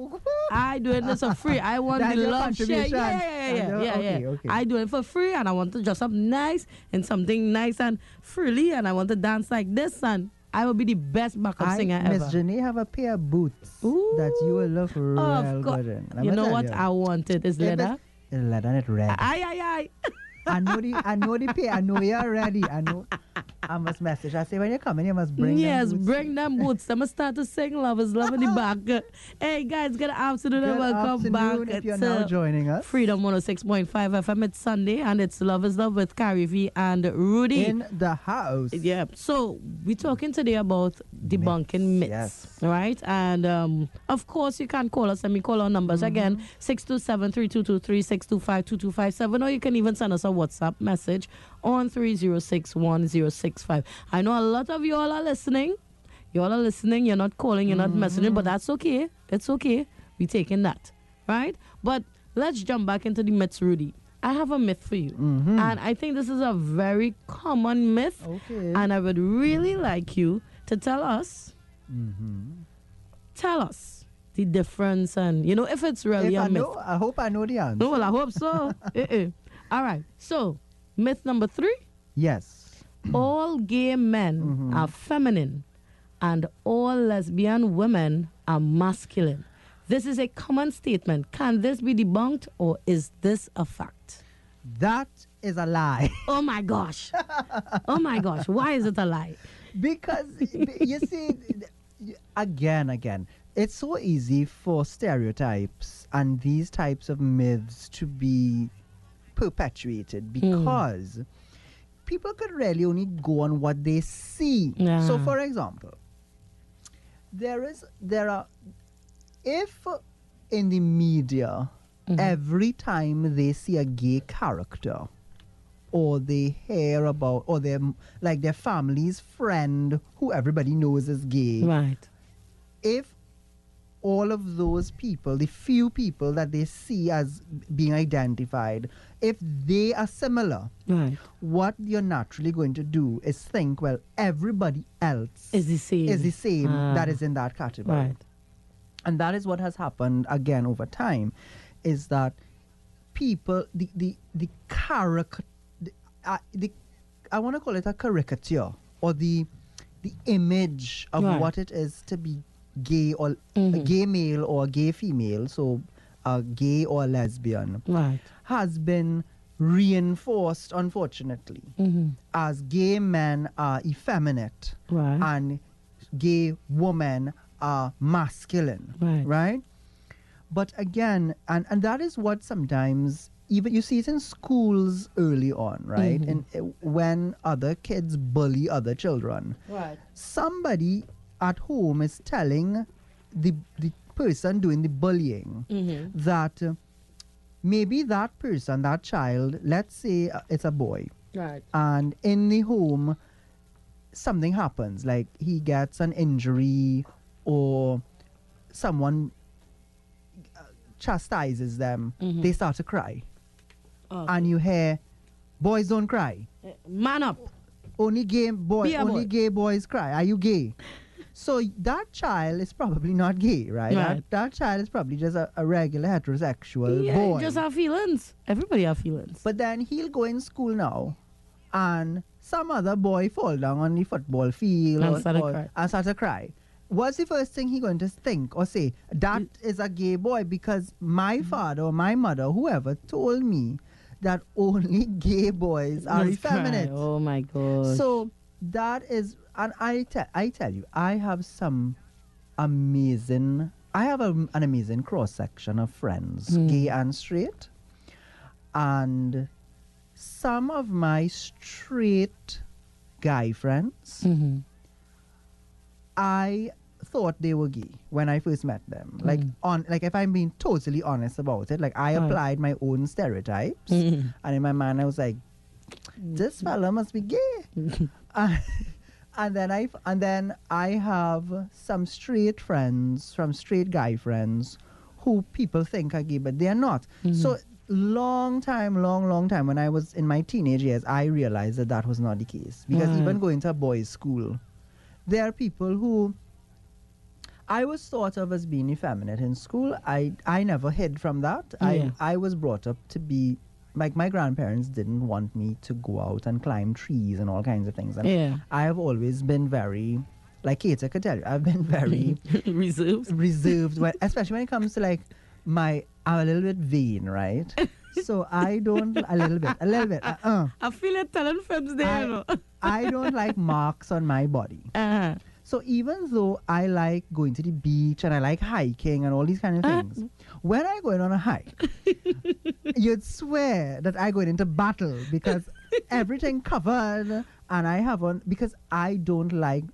I doing this for free. I want the love share. Yeah, yeah, yeah. yeah, yeah, okay, yeah. Okay. I do it for free and I want to dress up nice and something nice and freely and I want to dance like this and I will be the best backup I, singer Miss ever. Miss Janais have a pair of boots Ooh. That you will love real of good in. You know what you. I wanted? It's leather. It's leather and it's red. Aye, aye, aye. I know the I know the pay. I know you're ready. I know I must message. I say when you come in, you must bring yes, them boots. Yes, bring them boots. I must start to sing Love is Love in the Back. Hey guys, good afternoon good and welcome afternoon back. If you're now joining us. Freedom one oh six point five F M. It's Sunday and it's Love is Love with Cardi B and Rudy. In the house. Yeah. So we're talking today about debunking myths. Yes. Right? And um, of course you can call us. Let me call our numbers mm-hmm. again. six two seven, three two two three, six two five, two two five seven, or you can even send us a WhatsApp message on three zero six one zero six five. I know a lot of you all are listening. You all are listening. You're not calling. You're not mm-hmm. messaging. But that's okay. It's okay. We're taking that. Right? But let's jump back into the myths, Rudy. I have a myth for you. Mm-hmm. And I think this is a very common myth. Okay. And I would really mm-hmm. like you to tell us. Mm-hmm. Tell us. The difference and, you know, if it's really if a I myth. Know, I hope I know the answer. No, well, I hope so. uh-uh. All right. So, myth number three. Yes. all gay men mm-hmm. are feminine and all lesbian women are masculine. This is a common statement. Can this be debunked, or is this a fact? That is a lie. Oh, my gosh. Oh, my gosh. Why is it a lie? Because, you see, again, again, it's so easy for stereotypes and these types of myths to be perpetuated because mm. people could really only go on what they see. Yeah. So, for example, there is, there are... If in the media, mm-hmm. every time they see a gay character, or they hear about, or their like their family's friend who everybody knows is gay, right? If all of those people, the few people that they see as being identified, if they are similar, right, what you're naturally going to do is think, well, everybody else is the same, is the same ah. that is in that category. Right. And that is what has happened, again, over time, is that people, the the, the caricature, the, uh, the, I want to call it a caricature, or the the image of right. what it is to be gay, or mm-hmm. a gay male or a gay female, so a gay or a lesbian, right. has been reinforced, unfortunately, mm-hmm. as gay men are effeminate right. and gay women are masculine, right. right? But again, and, and that is what sometimes, even you see it in schools early on, right? Mm-hmm. And uh, when other kids bully other children, right? Somebody at home is telling the the person doing the bullying mm-hmm. that uh, maybe that person, that child, let's say uh, it's a boy, right? And in the home, something happens, like he gets an injury, or someone chastises them, mm-hmm. they start to cry. Okay. And you hear, boys don't cry. Man up. Only gay boys, only boy. gay boys cry. Are you gay? So that child is probably not gay, right? right. That, that child is probably just a, a regular heterosexual yeah, boy. Just have feelings. Everybody have feelings. But then he'll go in school now, and some other boy fall down on the football field and start, or, or, and start to cry. What's the first thing he going to think or say? That is a gay boy, because my father or my mother, whoever, told me that only gay boys are Let's effeminate. Cry. Oh, my God. So that is, and I, te I tell you, I have some amazing, I have a, an amazing cross-section of friends, mm. gay and straight. And some of my straight guy friends, mm-hmm. I thought they were gay when I first met them. Mm. Like, on, like if I'm being totally honest about it, like I right. applied my own stereotypes, mm. and in my mind I was like, this fella must be gay. uh, and then I and then I have some straight friends, from straight guy friends, who people think are gay, but they are not. Mm. So long time, long, long time, when I was in my teenage years, I realized that that was not the case, because right. even going to a boys' school, there are people who, I was thought of as being effeminate in school. I, I never hid from that. Yeah. I, I was brought up to be, like my grandparents didn't want me to go out and climb trees and all kinds of things. And yeah. I have always been very, like Katie could tell you, I've been very reserved, reserved when, especially when it comes to like my, I'm a little bit vain, right? So I don't, a little bit, a little bit. Uh, uh. I feel it telling films there. I, no? I don't like marks on my body. Uh-huh. So even though I like going to the beach and I like hiking and all these kind of things, uh-huh. when I go in on a hike, you'd swear that I go into battle, because everything covered, and I have on, because I don't like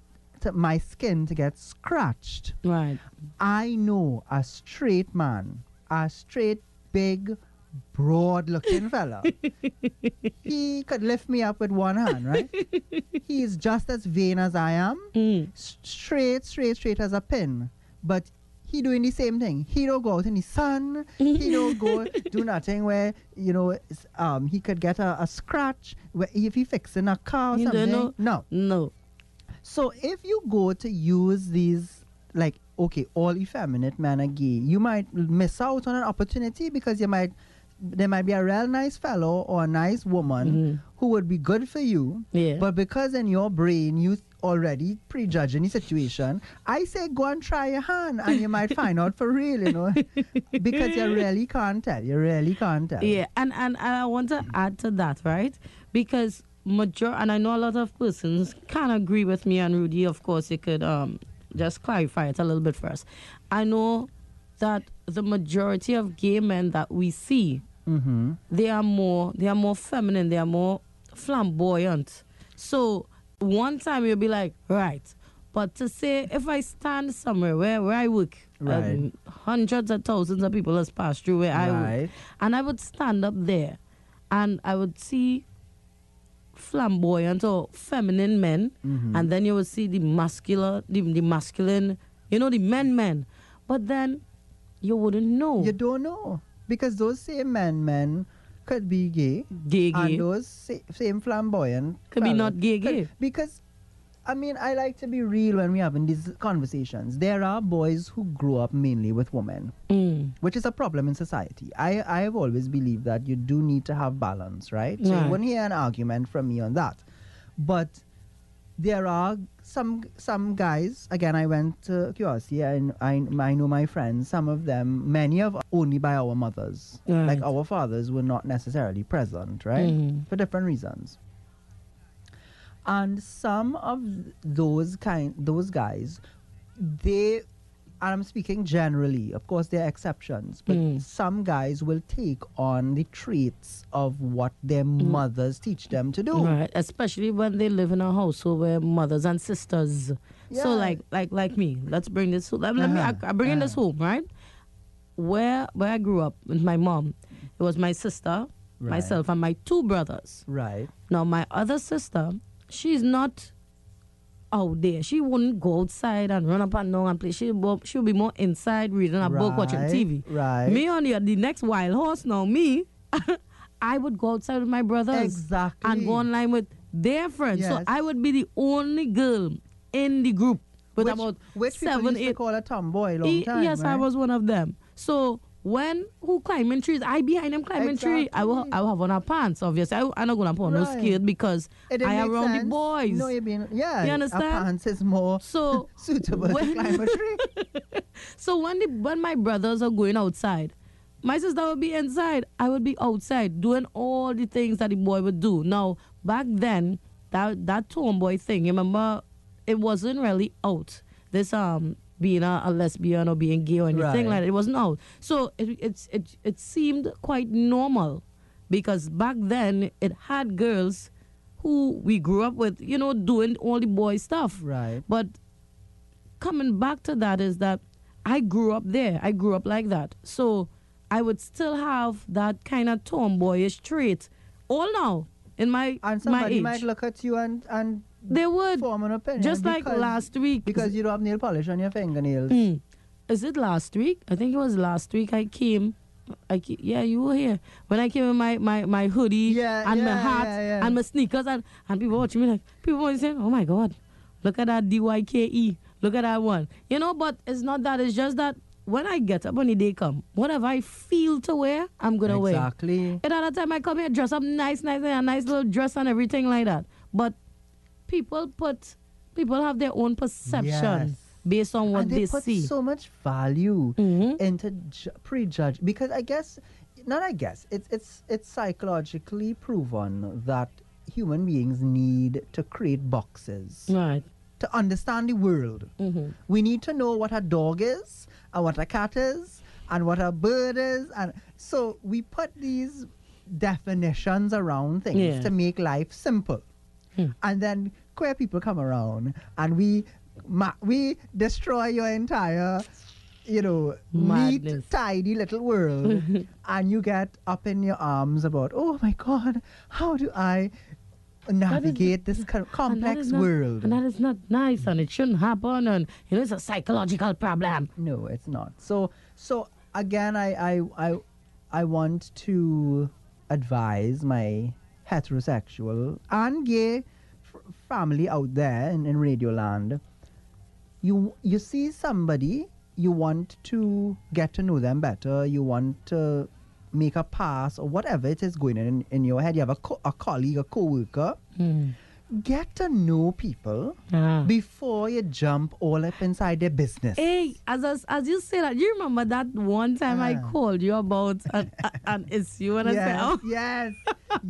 to, my skin to get scratched. Right. I know a straight man, a straight, big, broad-looking fella. He could lift me up with one hand, right? He's just as vain as I am, mm. straight, straight, straight as a pin. But he doing the same thing. He don't go out in the sun. He don't go do nothing where, you know, um, he could get a, a scratch where if he fixing a car or you something. Don't know? No, no. So if you go to use these, like, okay, all effeminate men are gay, you might miss out on an opportunity, because you might there might be a real nice fellow or a nice woman mm-hmm. who would be good for you, yeah. but because in your brain you already prejudging the situation, I say go and try your hand and you might find out for real, you know, because you really can't tell. You really can't tell. Yeah, and, and, and I want to add to that, right? Because major, and I know a lot of persons can agree with me, and Rudy, of course, you could um just clarify it a little bit for us. I know that the majority of gay men that we see, mm-hmm. they are more, they are more feminine, they are more flamboyant. So one time you'll be like, right, but to say if I stand somewhere where, where I work, right. um, hundreds of thousands of people has passed through where right. I work, and I would stand up there and I would see flamboyant or feminine men, mm-hmm. and then you would see the muscular, the, the masculine, you know, the men men, but then you wouldn't know. You don't know, because those same men men could be gay, gay, and gay. Those sa same flamboyant could fellas. Be not gay, gay. Could, because, I mean, I like to be real when we're having these conversations. There are boys who grow up mainly with women, mm. which is a problem in society. I, I have always believed that you do need to have balance, right? Yeah. So you won't hear an argument from me on that. But there are some some guys, again, I went to U R C, and I, I know my friends, some of them, many of only by our mothers. Right. Like our fathers were not necessarily present, right? Mm. For different reasons. And some of those kind, those guys, they, and I'm speaking generally, of course there are exceptions, but mm. some guys will take on the traits of what their mm. mothers teach them to do. Right, especially when they live in a household where mothers and sisters. Yeah. So like, like, like me, let's bring this home. Let, let uh-huh. me, I, I bring uh-huh. this home, right? Where, where I grew up with my mom, it was my sister, right. myself, and my two brothers. Right. Now my other sister, she's not out there. She wouldn't go outside and run up and down and play. She she'll be more inside reading a right, book, watching T V. Right. Me on the, the next wild horse now, me, I would go outside with my brothers. Exactly. And go online with their friends. Yes. So I would be the only girl in the group with which, about which seven, used eight. To call a tomboy long e, time, yes, right? I was one of them. So when who climbing trees, I behind them climbing exactly. tree. I will I will have on her pants, obviously. I I'm not gonna put on right. no skirt because I am around sense. The boys. No, you being yeah. You understand? Her pants is more so suitable when, to climb a tree. So when the when my brothers are going outside, my sister would be inside. I would be outside doing all the things that the boy would do. Now back then, that that tomboy thing, you remember, it wasn't really out. This um being a, a lesbian or being gay or anything right. like that. It wasn't out. So it, it, it, it seemed quite normal because back then it had girls who we grew up with, you know, doing all the boy stuff. Right. But coming back to that is that I grew up there. I grew up like that. So I would still have that kind of tomboyish trait all now in my, and somebody my age. Might look at you and... and they would, form an opinion just like last week. Because you don't have nail polish on your fingernails. Mm. Is it last week? I think it was last week I came. I came, yeah, you were here. When I came in my, my, my hoodie yeah, and yeah, my hat yeah, yeah. and my sneakers, and, and people watching me like, people were saying, oh my God, look at that D Y K E. Look at that one. You know, but it's not that. It's just that when I get up on the day come, whatever I feel to wear, I'm going to wear. Exactly. Another time I come here, dress up nice, nice, a nice little dress and everything like that. But people put, people have their own perception yes. based on what and they, they put see. So much value mm-hmm. into prejudge because I guess, not I guess, it's it's it's psychologically proven that human beings need to create boxes right. to understand the world. Mm-hmm. We need to know what a dog is and what a cat is and what a bird is, and so we put these definitions around things yeah. to make life simple. Hmm. And then queer people come around and we ma we destroy your entire, you know, Madness. neat, tidy little world. And you get up in your arms about, oh my God, how do I navigate this co complex and not, world? And that is not nice and it shouldn't happen and you know, it's a psychological problem. No, it's not. So, so again, I, I, I, I want to advise my... heterosexual and gay f family out there in, in Radio Land, you you see somebody, you want to get to know them better, you want to make a pass or whatever it is going on in, in your head. You have a, co- a colleague, a co-worker. Mm. Get to know people ah. before you jump all up inside their business. Hey, as as, as you say that, you remember that one time ah. I called you about an, a, an issue and yes, I said, oh. Yes,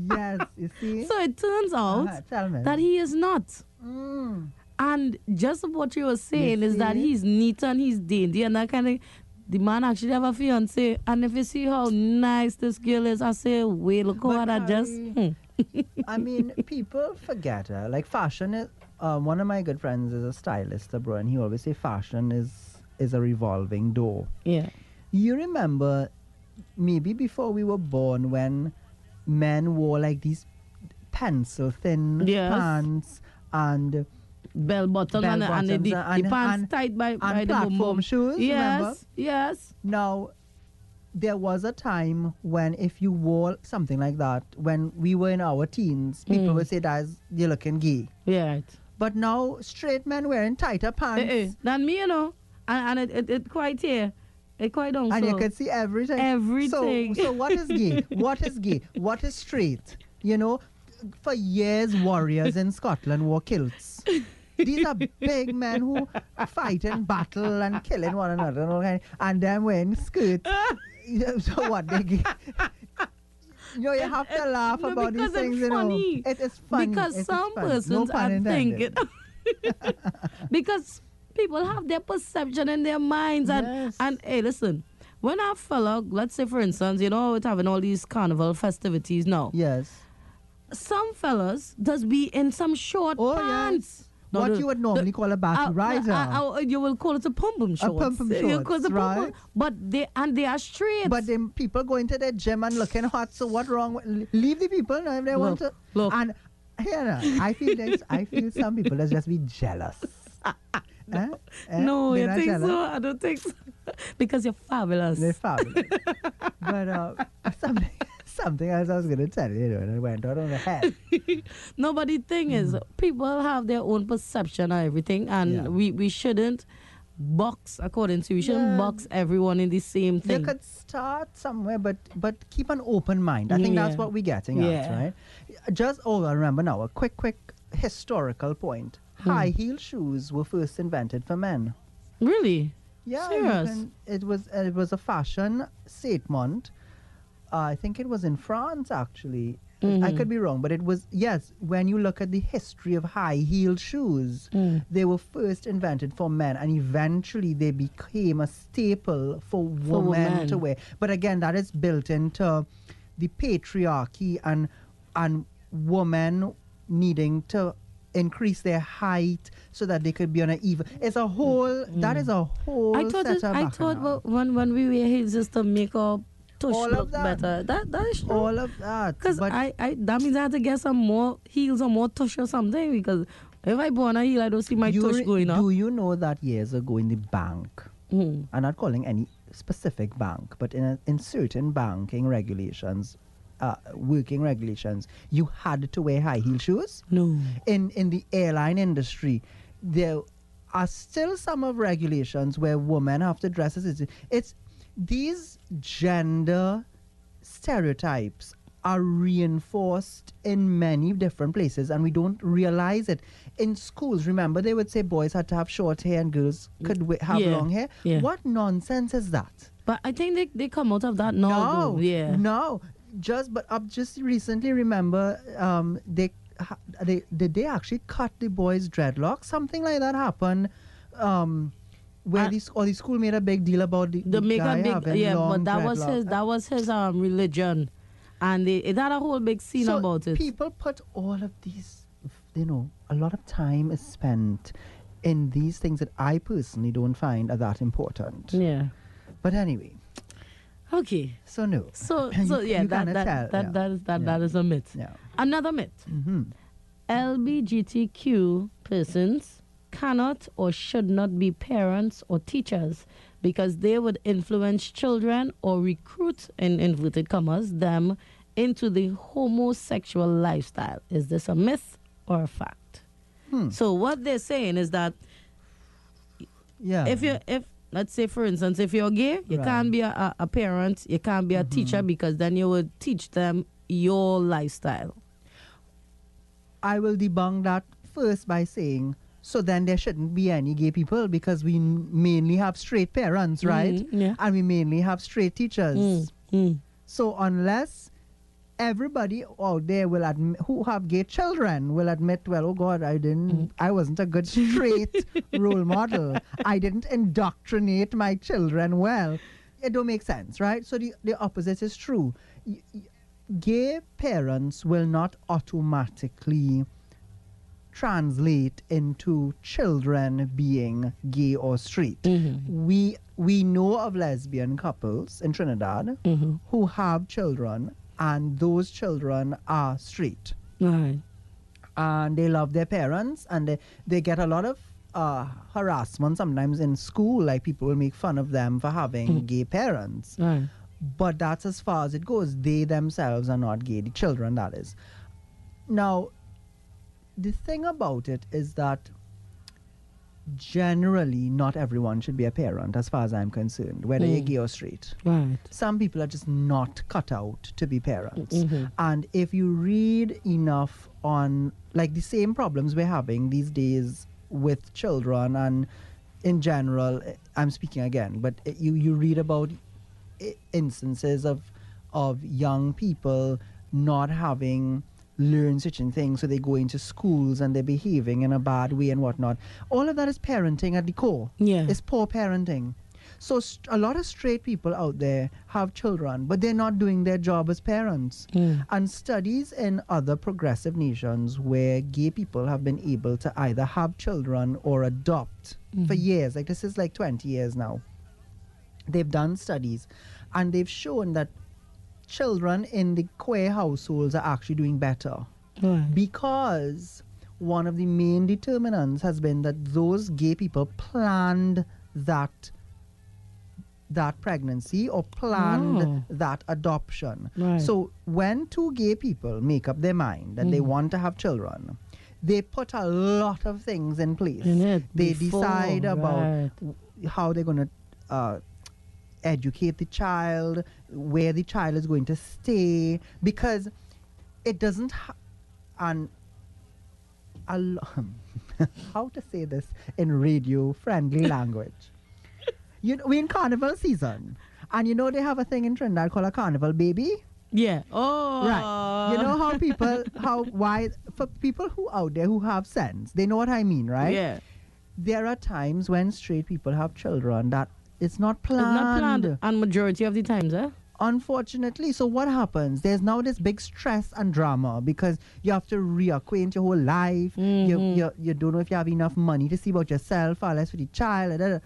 yes, you see. So it turns out ah, tell me. that he is not. Mm. And just what you were saying you is that he's neat and he's dainty and that kind of. The man actually have a fiancé, and if you see how nice this girl is, I say, wait, look what I just. I mean, people forget her. Like fashion is. Uh, one of my good friends is a stylist abroad, and he always say fashion is is a revolving door. Yeah. You remember, maybe before we were born, when men wore like these pencil thin yes. pants and. Bell bottom and, and, and the, the and, pants and, tied by, and by and the platform shoes. Yes, remember? yes. Now, there was a time when if you wore something like that, when we were in our teens, people mm. would say that you're looking gay. Yeah. Right. But now, straight men wearing tighter pants. Eh, eh. Than me, you know. And, and it, it, it quite here. It quite don't. And so. You can see everything. Everything. So, so what is gay? What is gay? What is straight? You know, for years, warriors in Scotland wore kilts. These are big men who fight and battle and killing one another and all kind, and them wearing skirts. So what they get. You know, you have to laugh no, about these things, you know. It is funny. Because it some fun. persons no are thinking. Because people have their perception in their minds. And, yes. and hey, listen, when a fellow, let's say for instance, you know, we're having all these carnival festivities now. Yes. Some fellas does be in some short oh, pants. Yes. No, what the, you would normally the, call a batty uh, rider. Uh, uh, you will call it a pum-pum shorts. A pum-pum shorts, you call it a right? Pum-pum, but they, and they are straight. But then people go into their gym and looking hot, so what's wrong? Leave the people now if they look, want to. Look. And here now, I feel this, I feel some people that's just be jealous. No, eh? no you think jealous? so? I don't think so. Because you're fabulous. They're fabulous. But uh, something... Something else I was going to tell you, you know, and it went out on the head. No, but the thing mm. is, people have their own perception of everything, and yeah. we, we shouldn't box, according to you, we shouldn't yeah. box everyone in the same thing. You could start somewhere, but but keep an open mind. I think yeah. that's what we're getting yeah. at, right? Just, oh, I remember now, a quick, quick historical point. Hmm. High-heel shoes were first invented for men. Really? Yeah. Serious? Even, it was, uh, it was a fashion statement. Uh, I think it was in France, actually. Mm-hmm. I could be wrong, but it was, yes, when you look at the history of high-heeled shoes, mm. they were first invented for men, and eventually they became a staple for, for women, women to wear. But again, that is built into the patriarchy and and women needing to increase their height so that they could be on an even. It's a whole, mm. that is a whole I thought set it, of I thought well, when, when we were here, just to make up, all of that. Better. That, that is true. All of that. Because I, I, that means I have to get some more heels or more tush or something, because if I born a heel, I don't see my tush re- going up. Do you know that years ago in the bank, mm. I'm not calling any specific bank, but in, a, in certain banking regulations, uh, working regulations, you had to wear high heel shoes? No. In, in the airline industry, there are still some of regulations where women have to dress as it's... it's These gender stereotypes are reinforced in many different places, and we don't realize it. In schools, remember, they would say boys had to have short hair and girls could w- have yeah, long hair. Yeah. What nonsense is that? But I think they, they come out of that now. No, yeah. no. Just but up just recently, remember, um, they, they did they actually cut the boys' dreadlocks? Something like that happened. Um, Where these or the school made a big deal about the, the, the make guy a big yeah, but that dreadlock. was his that was his um religion, and they it had a whole big scene so about it. People put all of these, you know, a lot of time is spent in these things that I personally don't find are that important. Yeah, but anyway. Okay. So no. So so you, yeah, you that that tell, that, yeah. that is that yeah. that is a myth. Yeah. Another myth. Mm-hmm. L G B T Q persons cannot or should not be parents or teachers because they would influence children or recruit, in inverted commas, them into the homosexual lifestyle. Is this a myth or a fact? Hmm. So what they're saying is that yeah. if you if Let's say, for instance, if you're gay, you right. can't be a, a parent, you can't be a mm-hmm. teacher, because then you would teach them your lifestyle. I will debunk that first by saying, so then there shouldn't be any gay people, because we mainly have straight parents, right? Mm-hmm, yeah. And we mainly have straight teachers. Mm-hmm. So unless everybody out there will admit, who have gay children will admit, well, oh God, I didn't, mm-hmm. I wasn't a good straight role model. I didn't indoctrinate my children well. It don't make sense, right? So the, the opposite is true. Y- y- gay parents will not automatically translate into children being gay or straight. Mm-hmm. We we know of lesbian couples in Trinidad mm-hmm. who have children, and those children are straight. Right. And they love their parents, and they, they get a lot of uh, harassment sometimes in school. Like, people will make fun of them for having mm. gay parents. Right. But that's as far as it goes. They themselves are not gay, the children, that is. Now, the thing about it is that generally not everyone should be a parent, as far as I'm concerned, whether mm. you're gay or straight. Right. Some people are just not cut out to be parents. Mm-hmm. And if you read enough on, like, the same problems we're having these days with children and in general, I'm speaking again, but you, you read about instances of of young people not having learned certain things, so they go into schools and they're behaving in a bad way and whatnot. All of that is parenting at the core. Yeah. It's poor parenting. So st- a lot of straight people out there have children, but they're not doing their job as parents. Mm. And studies in other progressive nations where gay people have been able to either have children or adopt mm-hmm. for years, like this is like twenty years now. They've done studies, and they've shown that children in the queer households are actually doing better. Right. Because one of the main determinants has been that those gay people planned that that pregnancy or planned oh. that adoption. Right. So when two gay people make up their mind that mm. they want to have children, they put a lot of things in place. In it they before, decide about right. w- how they're going to uh, educate the child, where the child is going to stay, because it doesn't ha- and al- how to say this in radio friendly language. You know, we're in carnival season, and you know they have a thing in Trinidad called a carnival baby. Yeah. Oh. Right. You know how people how why for people who out there who have sense, they know what I mean, right? Yeah. There are times when straight people have children that It's not planned. It's not planned. And majority of the times, eh? Unfortunately. So what happens? There's now this big stress and drama because you have to reacquaint your whole life. Mm-hmm. You, you you don't know if you have enough money to see about yourself, or less for the child. Blah, blah.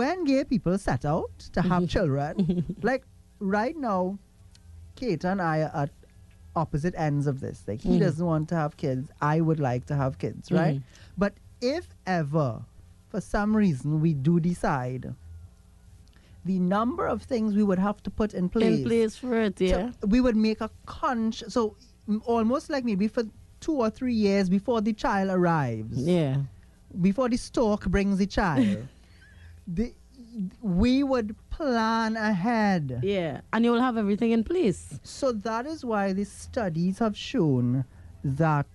When gay people set out to have children, like right now, Kate and I are at opposite ends of this. Like, he mm-hmm. doesn't want to have kids. I would like to have kids, right? Mm-hmm. But if ever, for some reason, we do decide, the number of things we would have to put in place. In place for it, yeah. So we would make a conscious, so m- almost like maybe for two or three years before the child arrives. Yeah. Before the stork brings the child. the, we would plan ahead. Yeah, and you'll have everything in place. So that is why the studies have shown that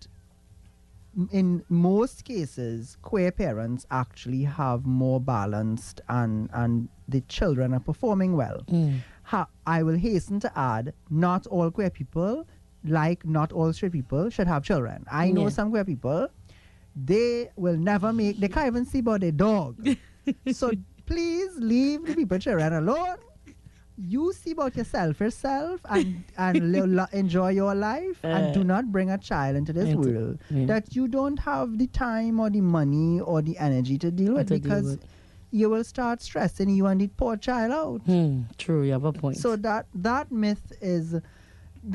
in most cases, queer parents actually have more balanced and, and the children are performing well. Mm. Ha, I will hasten to add, not all queer people, like not all straight people, should have children. I yeah. know some queer people, they will never make, they can't even see about their dog. So please leave the people children alone. You see about yourself, yourself, and, and li- lo- enjoy your life, uh, and do not bring a child into this into, world yeah. that you don't have the time or the money or the energy to deal with, to because deal with. You will start stressing you and the poor child out. Hmm, true, you have a point. So that that myth is,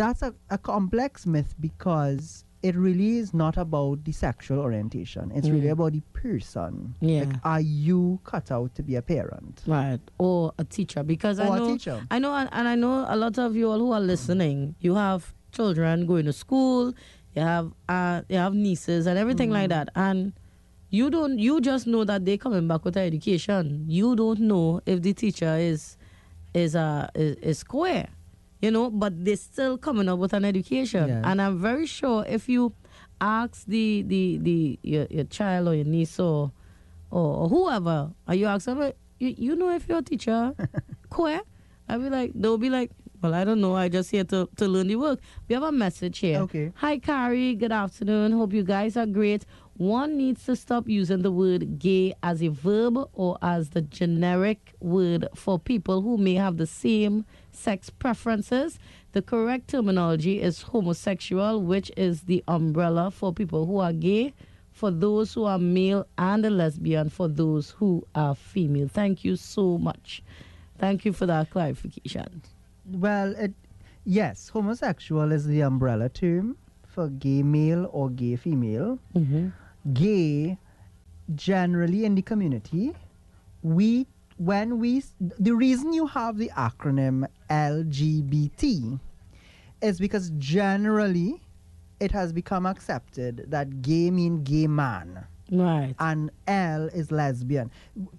that's a, a complex myth, because it really is not about the sexual orientation. It's mm. really about the person. Yeah. Like, are you cut out to be a parent? Right. Or a teacher. Because or I know, a teacher. I know, and I know a lot of you all who are listening, you have children going to school, you have uh, you have nieces and everything mm. like that. And You don't. You just know that they're coming back with an education. You don't know if the teacher is is a is, is square, you know. But they're still coming up with an education, yeah. And I'm very sure if you ask the the the your, your child or your niece or or whoever, and you ask them, you you know if your teacher queer, I'll be like, they'll be like, well, I don't know. I just here to, to learn the work. We have a message here. Okay. Hi, Carrie. Good afternoon. Hope you guys are great. One needs to stop using the word gay as a verb or as the generic word for people who may have the same sex preferences. The correct terminology is homosexual, which is the umbrella for people who are gay, for those who are male, and a lesbian for those who are female. Thank you so much. Thank you for that clarification. Well, it, yes, homosexual is the umbrella term for gay male or gay female. Mm-hmm. Gay, generally in the community, we when we the reason you have the acronym L G B T is because generally it has become accepted that gay means gay man. Right. And L is lesbian.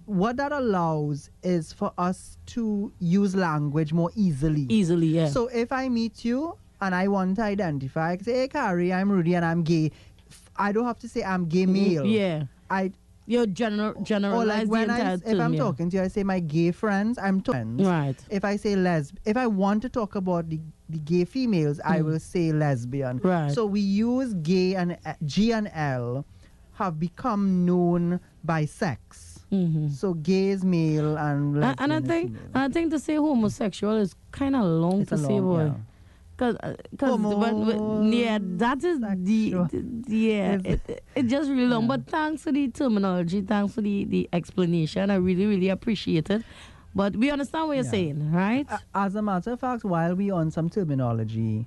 What that allows is for us to use language more easily. Easily, yeah. So if I meet you and I want to identify, I say, hey, Carrie, I'm Rudy and I'm gay. I don't have to say I'm gay male. Yeah. I. You're gener- generalizing like when the entire I, term, If I'm yeah. talking to you, I say my gay friends, I'm talking. Right. If I say lesb, if I want to talk about the, the gay females, mm. I will say lesbian. Right. So we use gay and uh, G and L have become known by sex. Mm-hmm. So gay is male and lesbian and I think female. I think to say homosexual is kind of long it's to say boy. Because yeah, that is the, the yeah it, it, it just really long. Yeah. But thanks for the terminology, thanks for the, the explanation. I really really appreciate it. But we understand what you're yeah. saying, right? Uh, as a matter of fact, while we on some terminology,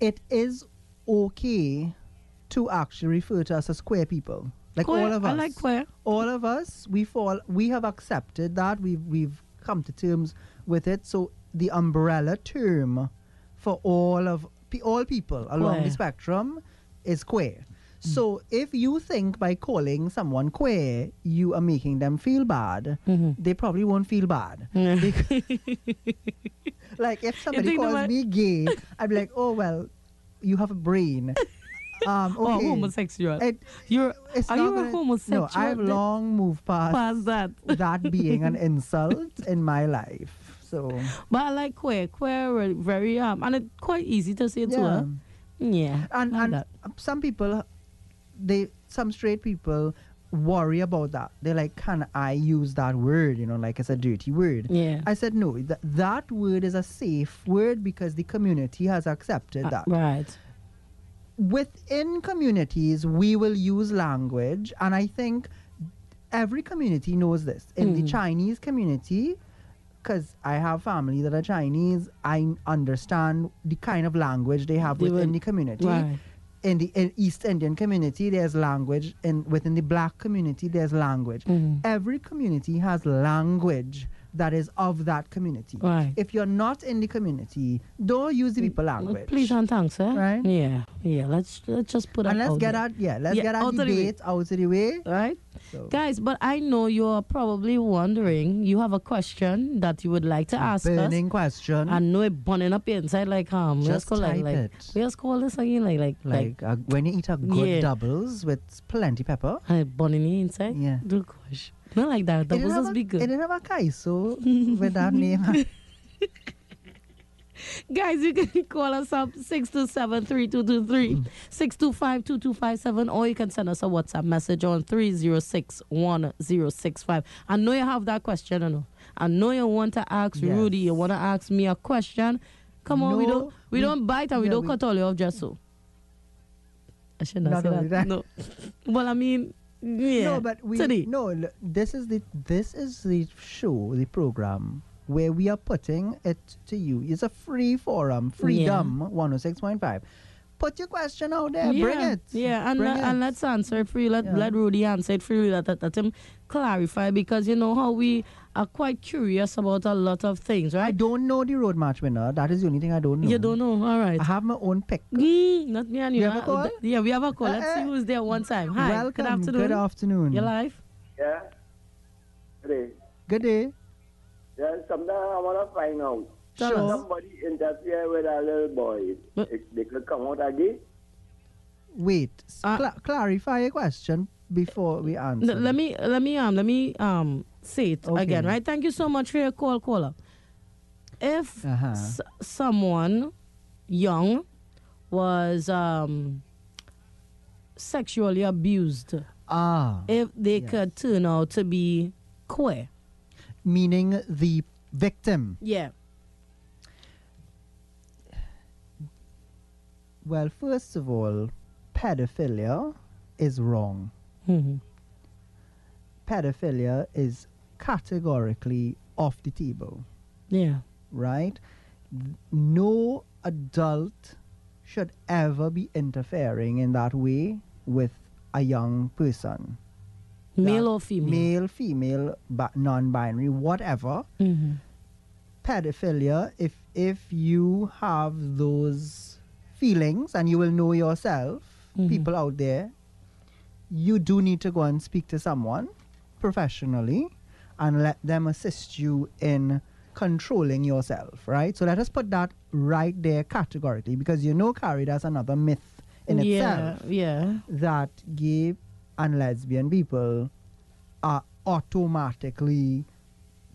it is okay to actually refer to us as queer people, like queer, all of us. I like queer. All of us, we fall. We have accepted that. We've we've come to terms with it. So the umbrella term for all of pe- all people queer. Along the spectrum is queer. Mm. So if you think by calling someone queer you are making them feel bad, mm-hmm. they probably won't feel bad. Mm. Like if somebody calls about- me gay, I'd be like, oh well, you have a brain. Um, okay. Or homosexual. It, You're, are you gonna, a homosexual? No, I've long moved past, past that. that being an insult in my life. So, but I like queer. Queer very um, and it's quite easy to say yeah. to her. Yeah, and like and that. Some people, they some straight people worry about that. They're like, can I use that word? You know, like it's a dirty word. Yeah. I said no. Th- that word is a safe word because the community has accepted uh, that. Right. Within communities, we will use language, and I think every community knows this. In mm. the Chinese community, because I have family that are Chinese, I understand the kind of language they have they within will, the community. Right. In the in East Indian community, there's language, and within the Black community, there's language. Mm. Every community has language that is of that community. Right. If you're not in the community, don't use the people language. Please and thanks, eh? Right? Yeah. Yeah, let's, let's just put and that let's out get there. Out, yeah, let's yeah, get out debate out of the way. Right? So. Guys, but I know you're probably wondering, you have a question that you would like to ask burning us. Burning question. I know it burning up your inside like, um, just type like, like, it. We just call this again, like, like, like. like a, when you eat a good yeah. doubles with plenty pepper. And burning it inside? Yeah. Do gosh. Not like that. Doubles is big good. It didn't have a kaiso with that name. Guys, you can call us up six two seven, three two two three, six two five, two two five seven, or you can send us a WhatsApp message on three zero six, one zero six five. I know you have that question, I know. I know you want to ask yes. Rudy, you want to ask me a question. Come on, no, we don't we, we don't bite and we yeah, don't we, cut all you off just so. I shouldn't have said that. that. No. Well, I mean... Yeah. No, but we Today. no. Look, this is the this is the show, the program where we are putting it to you. It's a free forum, Freedom yeah. one oh six point five. put your question out there. Yeah, bring it. Yeah, and, let, it. and let's answer it for you. Let, yeah. let Rudy answer it for you. Let, let, let him clarify, because you know how we are quite curious about a lot of things, right? I don't know the road march winner. That is the only thing I don't know. You don't know? All right. I have my own pick. Mm, not me and you. We have a call? Yeah, we have a call. Uh, let's uh, see who's there one time. Hi. Welcome. Good afternoon. Good afternoon. You're live? Yeah. Good day. Good day. There's something I want to find out. Sure. Somebody interfere with a little boy, but they could come out again. Wait, uh, cl clarify your question before we answer. Let me let me um let me um say it okay. again, right? Thank you so much for your call, caller. If uh-huh. s someone young was um sexually abused, ah, if they yes. could turn out to be queer, meaning the victim, yeah. Well, first of all, pedophilia is wrong. Mm-hmm. Pedophilia is categorically off the table. Yeah. Right? No adult should ever be interfering in that way with a young person. Male that or female? Male, female, non-binary, whatever. Mm-hmm. Pedophilia, if, if you have those feelings, and you will know yourself, mm-hmm. people out there, you do need to go and speak to someone professionally and let them assist you in controlling yourself, right? So let us put that right there categorically, because you know, Carrie, that's another myth in yeah, itself. Yeah. That gay and lesbian people are automatically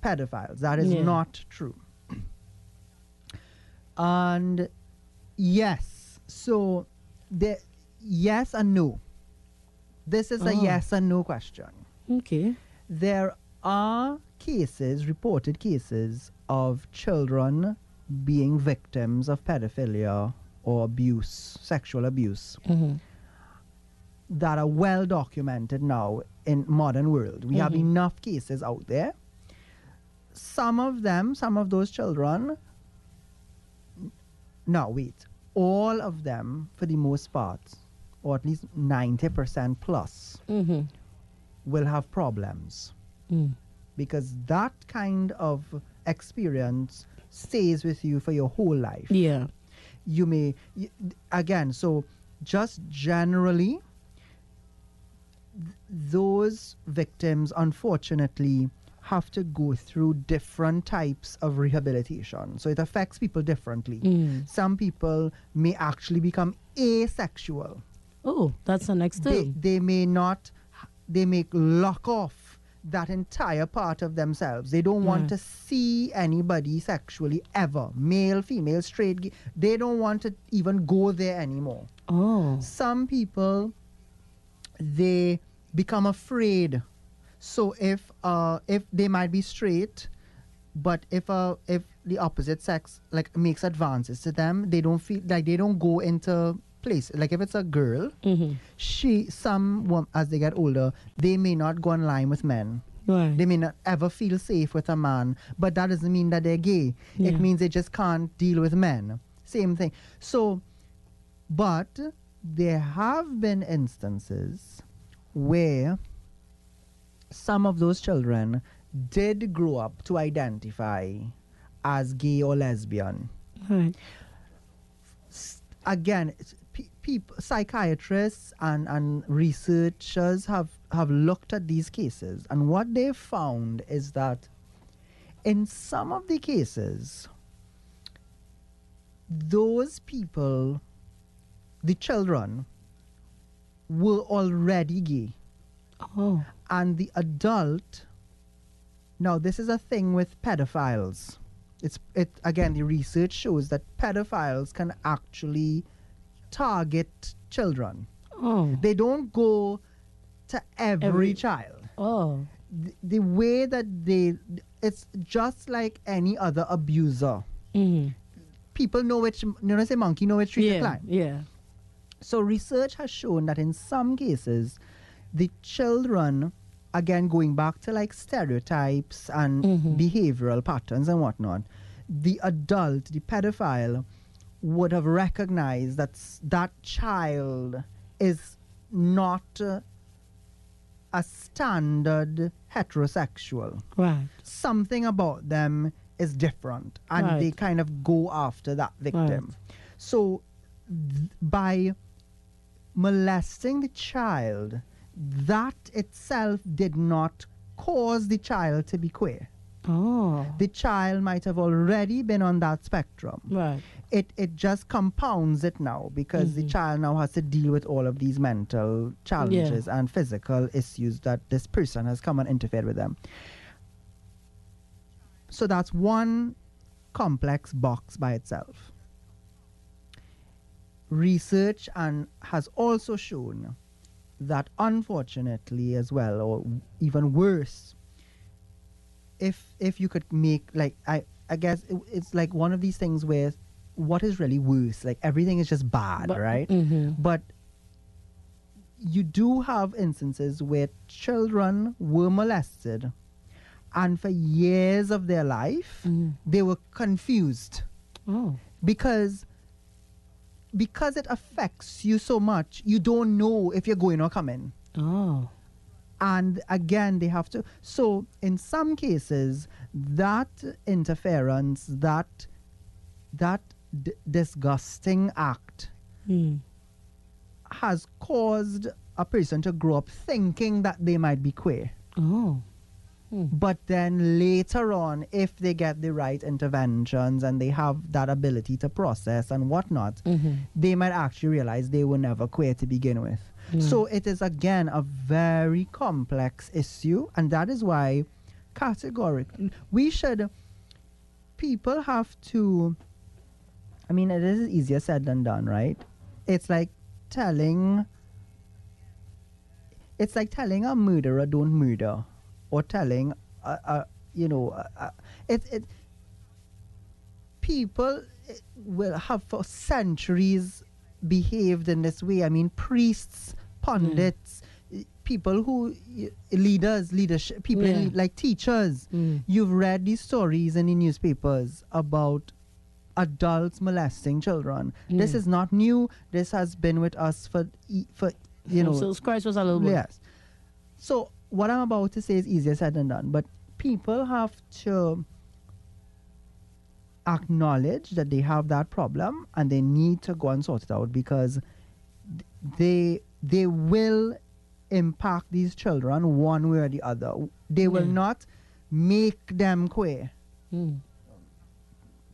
pedophiles. That is yeah. not true. And yes, so the yes and no. This is oh. a yes and no question. Okay. There are cases, reported cases, of children being victims of pedophilia or abuse, sexual abuse, mm-hmm. that are well documented now in modern world. We mm-hmm. have enough cases out there. Some of them, some of those children, no, wait, all of them, for the most part, or at least ninety percent plus, mm-hmm. will have problems. Mm. Because that kind of experience stays with you for your whole life. Yeah. You may, y again, so just generally, th those victims, unfortunately, have to go through different types of rehabilitation. So it affects people differently. Mm. Some people may actually become asexual. Oh, that's the next thing. They, they may not, they may lock off that entire part of themselves. They don't yeah. want to see anybody sexually ever. Male, female, straight, gay. They don't want to even go there anymore. Oh. Some people, they become afraid. So if uh, if they might be straight, but if uh, if the opposite sex like makes advances to them, they don't feel like they don't go into place. Like if it's a girl, mm-hmm. she some well, as they get older, they may not go online with men. Right. They may not ever feel safe with a man, but that doesn't mean that they're gay. Yeah. It means they just can't deal with men. Same thing. So, but there have been instances where some of those children did grow up to identify as gay or lesbian. Right. Again, people, psychiatrists and, and researchers have, have looked at these cases, and what they found is that in some of the cases, those people, the children, were already gay. Oh. And the adult, now this is a thing with pedophiles. It's it again, the research shows that pedophiles can actually target children. Oh. They don't go to every, every child. Oh. The, the way that they, it's just like any other abuser. Mm-hmm. People know which, you know, say monkey know which tree yeah, to climb. Yeah. So research has shown that in some cases, the children, again going back to like stereotypes and mm-hmm. behavioral patterns and whatnot, the adult, the pedophile, would have recognized that that child is not uh, a standard heterosexual. Right. Something about them is different, and right. they kind of go after that victim. Right. So th- by molesting the child, that itself did not cause the child to be queer. Oh. The child might have already been on that spectrum. Right. It it just compounds it now, because mm-hmm. the child now has to deal with all of these mental challenges yeah. and physical issues that this person has come and interfered with them. So that's one complex box by itself. Research and has also shown that, unfortunately, as well, or w- even worse, If if you could make, like, I, I guess it, it's like one of these things where what is really worse? Like, everything is just bad, but, right? Mm-hmm. But you do have instances where children were molested, and for years of their life, mm-hmm. they were confused. Oh. Because, because it affects you so much, you don't know if you're going or coming. Oh. And again, they have to. So in some cases, that interference, that that d- disgusting act mm. has caused a person to grow up thinking that they might be queer. Oh. Mm. But then later on, if they get the right interventions and they have that ability to process and whatnot, mm-hmm. they might actually realize they were never queer to begin with. Mm. So it is, again, a very complex issue, and that is why categorically we should, people have to, I mean, it is easier said than done, right? It's like telling, it's like telling a murderer don't murder, or telling, a, a, you know, a, a, it, it, people will have for centuries behaved in this way. I mean, priests, pundits, mm. people who, leaders, leadership, people yeah. in, like teachers. Mm. You've read these stories in the newspapers about adults molesting children. Mm. This is not new. This has been with us for, e- for you know. So Christ was a little bit. Yes. So what I'm about to say is easier said than done, but people have to acknowledge that they have that problem and they need to go and sort it out, because th- they they will impact these children one way or the other. They will yeah. not make them queer, mm.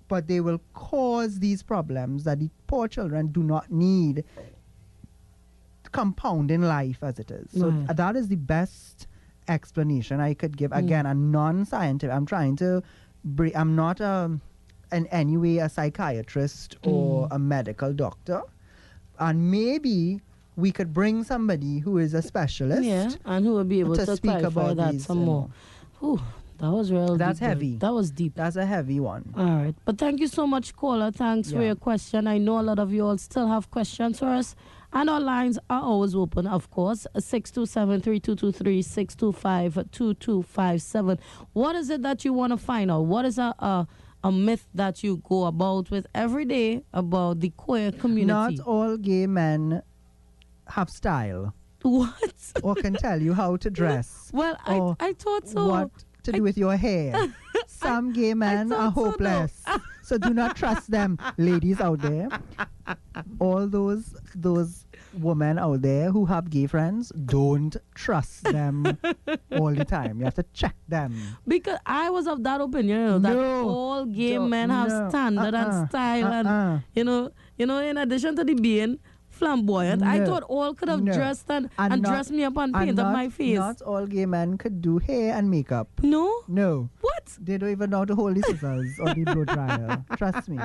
but they will cause these problems that the poor children do not need, compounding life as it is. So right. that is the best explanation I could give. Again, mm. a non-scientific, I'm trying to br- I'm not a in any way a psychiatrist mm. or a medical doctor, and maybe we could bring somebody who is a specialist yeah, and who will be able to, to speak about that these, some more. Whew, that was real. That's deep, heavy. That was deep. That's a heavy one. All right, but thank you so much, caller. Thanks yeah. for your question. I know a lot of you all still have questions for us, and our lines are always open, of course. six two seven, three two two three, six two five, two two five seven. What is it that you want to find out? What is a uh, a myth that you go about with every day about the queer community? Not all gay men have style. What? Or can tell you how to dress. Well, I, I thought so. What to do I, with your hair. Some I, gay men are hopeless. So, so do not trust them, ladies out there. All those those women out there who have gay friends, don't trust them all the time. You have to check them. Because I was of that opinion, you know, that no, all gay men have no, standard uh-uh, and style, uh-uh. and you know, you know, in addition to the being flamboyant, no, I thought all could have no. dressed and, and, and not, dressed me up and painted and not, up my face. Not all gay men could do hair and makeup. No? No. What? They don't even know how to hold the scissors or the blow dryer. Trust me.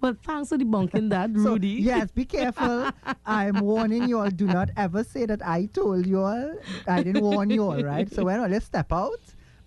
Well, thanks for debunking that, Rudy. So, yes, be careful. I'm warning you all. Do not ever say that I told you all. I didn't warn you all, right? So when all you step out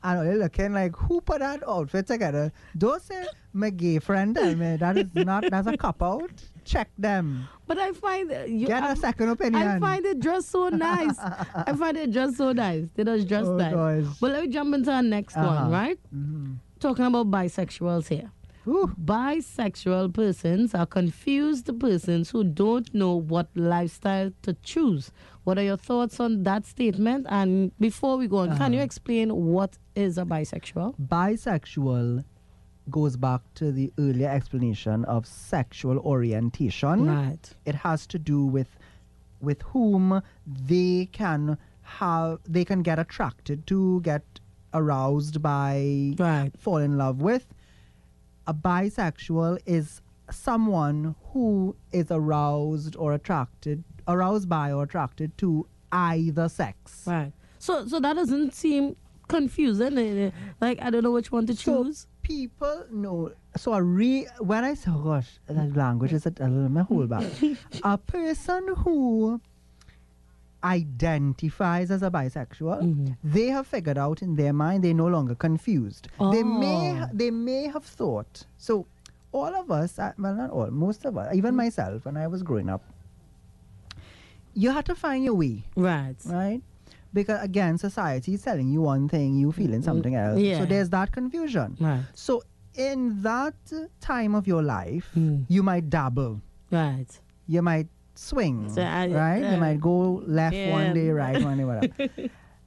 and all you looking like, who put that outfit together? Don't say, my gay friend, I mean, that is not, that's a cop-out. Check them. But I find uh, you get I'm, a second opinion. I find it just so nice. I find it just so nice. They don't just oh nice. Gosh. But let me jump into our next uh-huh. one, right? Mm-hmm. Talking about bisexuals here. Ooh. Bisexual persons are confused persons who don't know what lifestyle to choose. What are your thoughts on that statement? And before we go on, uh-huh. can you explain what is a bisexual? Bisexual goes back to the earlier explanation of sexual orientation. Right. It has to do with with whom they can have they can get attracted to, get aroused by, right. fall in love with. A bisexual is someone who is aroused or attracted, aroused by or attracted to either sex. Right. So, so that doesn't seem confusing. Like, I don't know which one to choose. So people know. So, a re when I say, oh gosh, that language is a, a little hold back. A person who identifies as a bisexual, mm-hmm. they have figured out in their mind they're no longer confused. Oh. They may they may have thought, so all of us, well not all, most of us, even mm-hmm. myself when I was growing up, you had to find your way. Right. Right? Because again, society is telling you one thing, you feeling something else. Yeah. So there's that confusion. Right. So in that time of your life, mm. you might dabble. Right. You might swing, so I, right? Uh, you might go left yeah. one day, right one day, whatever.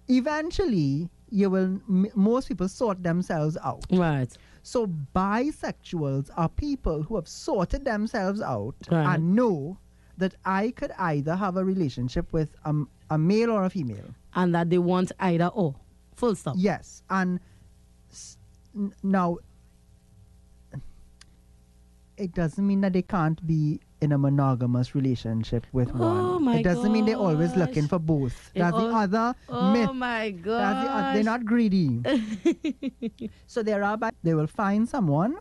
Eventually, you will. M most people sort themselves out. Right. So bisexuals are people who have sorted themselves out right. and know that I could either have a relationship with a, a male or a female, and that they want either or. Full stop. Yes, and s now it doesn't mean that they can't be in a monogamous relationship with oh one. My it doesn't gosh. mean they're always looking for both. It That's the other oh myth. Oh my God. The they're not greedy. So there are, they will find someone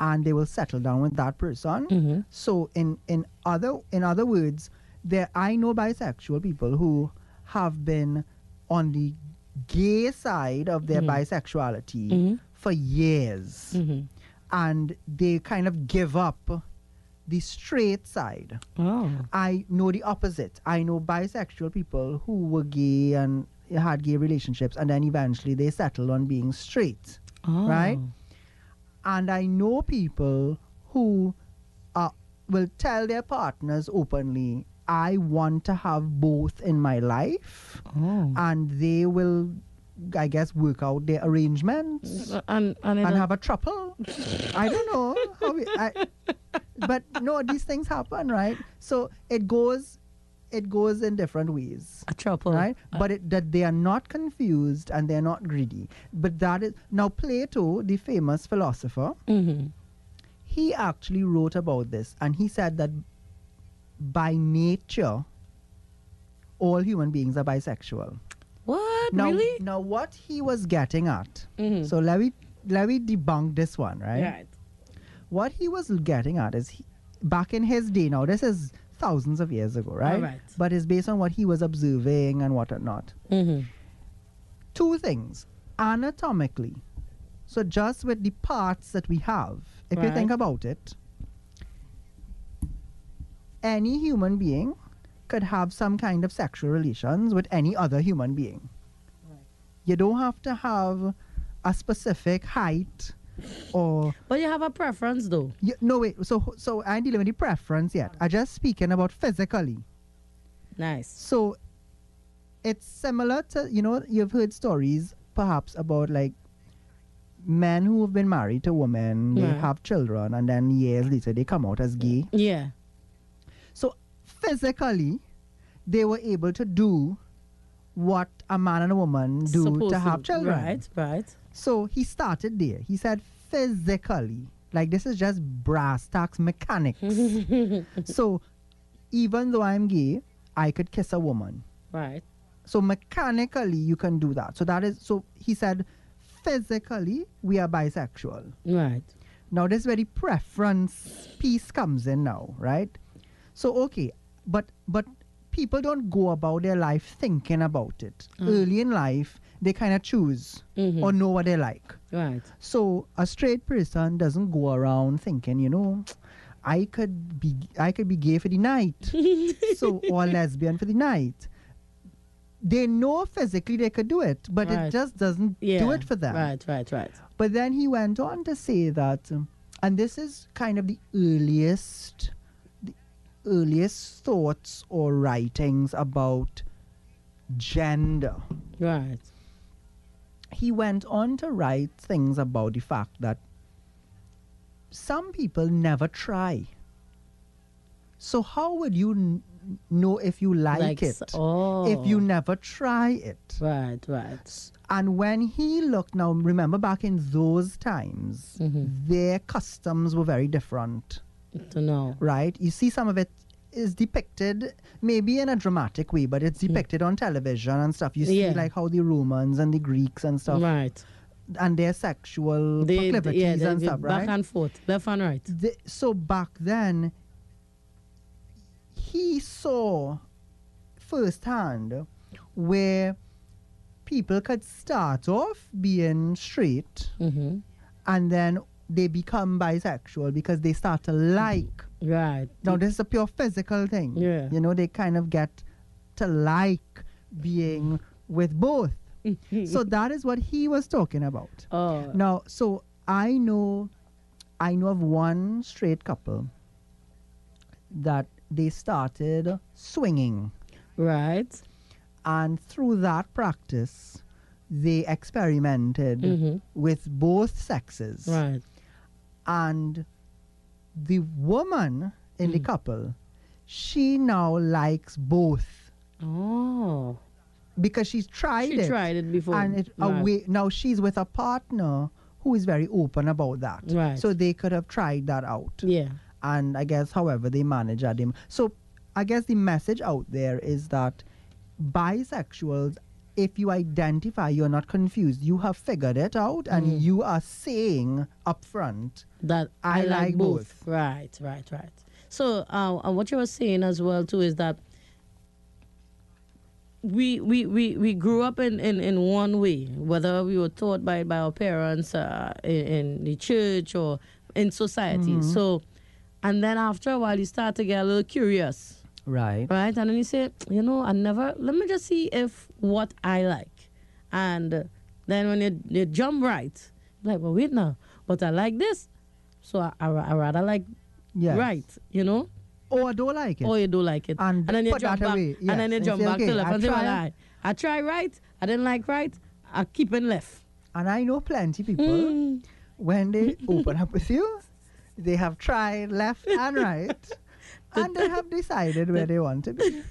and they will settle down with that person. Mm-hmm. So in, in other in other words, there I know bisexual people who have been on the gay side of their mm-hmm. bisexuality mm-hmm. for years. Mm-hmm. And they kind of give up the straight side. Oh. I know the opposite. I know bisexual people who were gay and had gay relationships, and then eventually they settled on being straight, oh. right? And I know people who are, will tell their partners openly, I want to have both in my life, oh. and they will, I guess, work out their arrangements and, and, and have a trouble. I don't know. How we, I, but no, these things happen, right? So it goes, it goes in different ways. A trouble, right? Uh, but it, that they are not confused and they are not greedy. But that is now Plato, the famous philosopher. Mm-hmm. He actually wrote about this, and he said that by nature, all human beings are bisexual. What? Now, really? Now, what he was getting at, mm-hmm. so let me, let me debunk this one, right? Right. What he was getting at is, he, back in his day, now this is thousands of years ago, right? Right. But it's based on what he was observing and whatnot. Mm-hmm. Two things. Anatomically, so just with the parts that we have, if right. you think about it, any human being could have some kind of sexual relations with any other human being. Right. You don't have to have a specific height or... But you have a preference though. You, no, wait. So, so I ain't dealing with the preference yet. I'm just speaking about physically. Nice. So it's similar to, you know, you've heard stories perhaps about like men who have been married to women, yeah. they have children, and then years later they come out as gay. Yeah. Physically, they were able to do what a man and a woman do Supposed to have children. Right, right. So he started there. He said physically, like this is just brass tacks mechanics. So even though I'm gay, I could kiss a woman. Right. So mechanically, you can do that. So that is, so he said physically, we are bisexual. Right. Now this is where the preference piece comes in now, right? So, okay, but but people don't go about their life thinking about it. Mm. Early in life, they kind of choose mm-hmm. or know what they like. Right. So a straight person doesn't go around thinking, you know, I could be I could be gay for the night, so or lesbian for the night. They know physically they could do it, but right. it just doesn't yeah. do it for them. Right, right, right. But then he went on to say that um, And this is kind of the earliest, the earliest thoughts or writings about gender. Right. He went on to write things about the fact that some people never try. So how would you n know if you like, like it oh. if you never try it? Right, right. And when he looked, now remember back in those times, mm-hmm. their customs were very different. I don't know. Right? You see some of it is depicted, maybe in a dramatic way, but it's depicted mm. on television and stuff. You see yeah. like how the Romans and the Greeks and stuff. Right. And their sexual they, proclivities they, yeah, they, and they stuff, back right? Back and forth, left and right. The, so back then, he saw firsthand where people could start off being straight mm-hmm. and then they become bisexual because they start to like. Right. Now, this is a pure physical thing. Yeah. You know, they kind of get to like being with both. So that is what he was talking about. Oh. Now, so I know, I know of one straight couple that they started swinging. Right. And through that practice, they experimented mm-hmm. with both sexes. Right. And the woman in mm. the couple, she now likes both. Oh. Because she's tried she it. She tried it before. And it right. away, now she's with a partner who is very open about that. Right. So they could have tried that out. Yeah. And I guess however they manage at him. So I guess the message out there is that bisexuals, if you identify, you're not confused. You have figured it out and mm. you are saying up front that I, I like, like both. both. Right, right, right. So uh, and what you were saying as well too is that we we, we, we grew up in, in, in one way, whether we were taught by, by our parents uh, in, in the church or in society. Mm-hmm. So, and then after a while you start to get a little curious. Right. Right. And then you say, you know, I never, let me just see if what I like. And then when you, you jump right, like, well, wait now, but I like this. So I, I, I rather like, yes. right, you know? Or I don't like it. Or you don't like it. And, and then you jump back. Yes. And then you and jump say, back okay, to left. I and say, well, I, I try right, I didn't like right, I keep in left. And I know plenty people, mm. when they open up with you, they have tried left and right. And they have decided where they want to be.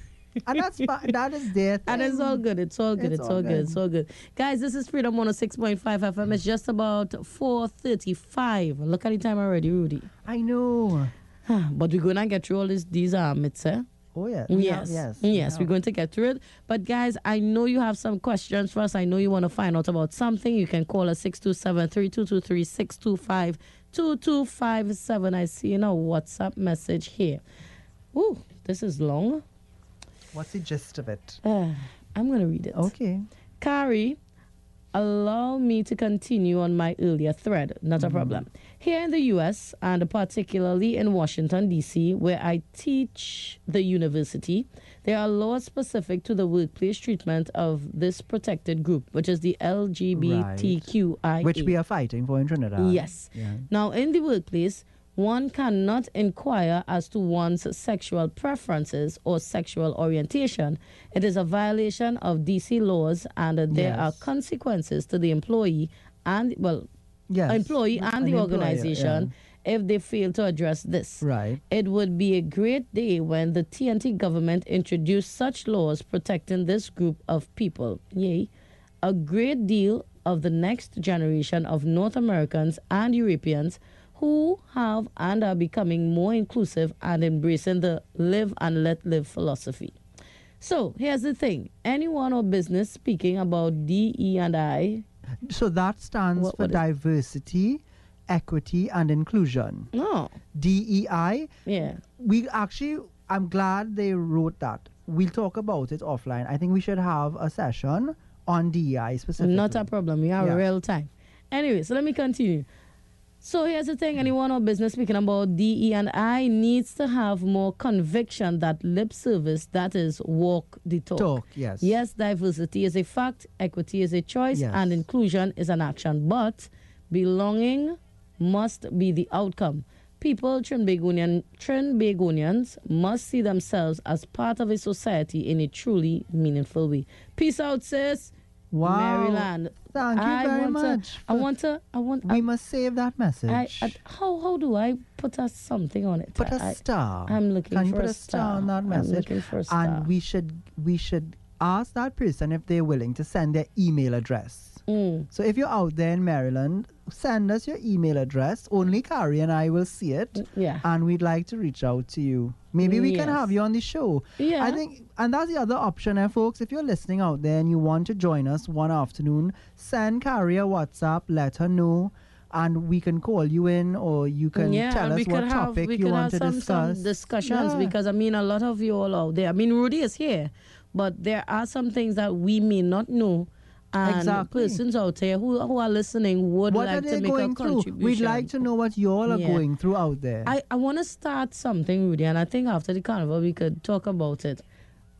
And that's that is their thing. And it's all good. It's all good. It's, it's all good. good. It's all good. Guys, this is Freedom one oh six point five F M. It's just about four thirty-five. Look at the time already, Rudy. I know. But we're going to get through all this, these uh, myths, eh? Oh, yeah. Yes. Yeah, yes. Yes, yeah. We're going to get through it. But, guys, I know you have some questions for us. I know you want to find out about something. You can call us six two seven, three two two three, six two five. two two five seven. I see in a WhatsApp message here. Ooh, this is long. What's the gist of it? Uh, I'm going to read it. Okay. Carrie, allow me to continue on my earlier thread. Not mm-hmm. a problem. Here in the U S and particularly in Washington, D C, where I teach the university, there are laws specific to the workplace treatment of this protected group, which is the L G B T Q I. Right. Which we are fighting for in Trinidad. Yes. Yeah. Now, in the workplace, one cannot inquire as to one's sexual preferences or sexual orientation. It is a violation of D C laws, and there yes. are consequences to the employee and, well, Yes. employee and An the organization yeah. if they fail to address this. Right. It would be a great day when the T N T government introduced such laws protecting this group of people. Yay. A great deal of the next generation of North Americans and Europeans who have and are becoming more inclusive and embracing the live and let live philosophy. So here's the thing. Anyone or business speaking about D E I. So that stands what, what for diversity, equity, and inclusion. Oh. D E I. Yeah. We actually, I'm glad they wrote that. We'll talk about it offline. I think we should have a session on D E I specifically. Not a problem. We have yeah. real time. Anyway, so let me continue. So here's the thing. Anyone or business speaking about D E I needs to have more conviction that lip service, that is, walk the talk. Talk, yes. Yes, diversity is a fact, equity is a choice, yes. and inclusion is an action. But belonging must be the outcome. People, Trinbagonian, Trinbagonians must see themselves as part of a society in a truly meaningful way. Peace out, sis. Wow. Maryland. Thank you I very much. To, I want to. I want. We I, must save that message. I, I, how how do I put a something on it? Put a I, star. I, I'm looking Can for you put a star. star on that message. I'm looking for a star. And we should we should ask that person if they're willing to send their email address. Mm. So if you're out there in Maryland, send us your email address. Only Carrie and I will see it. Yeah. And we'd like to reach out to you. Maybe we yes. can have you on the show. Yeah. I think, and that's the other option, eh, folks. If you're listening out there and you want to join us one afternoon, send Carrie a WhatsApp, let her know, and we can call you in, or you can yeah, tell us what have, topic you want to some, discuss. Some discussions, yeah. because I mean, a lot of you all out there. I mean, Rudy is here, but there are some things that we may not know. And exactly. persons out there who, who are listening would what like to make a contribution. Through? We'd like to know what you all are yeah. going through out there. I, I want to start something, Rudy, and I think after the carnival we could talk about it.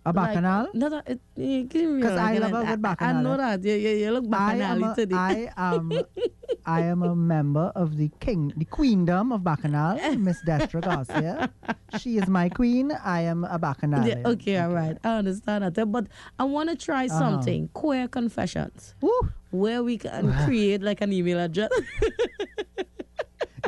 A bacchanal? Like, because I love a good bacchanal. I know that. You, you, you look bacchanal today. I am, I am a member of the king, the queendom of bacchanal, Miss Destra Garcia. She is my queen. I am a bacchanal. Yeah, okay, all right. I understand that. But I want to try uh-huh. something. Queer confessions. Woo. Where we can create like an email address.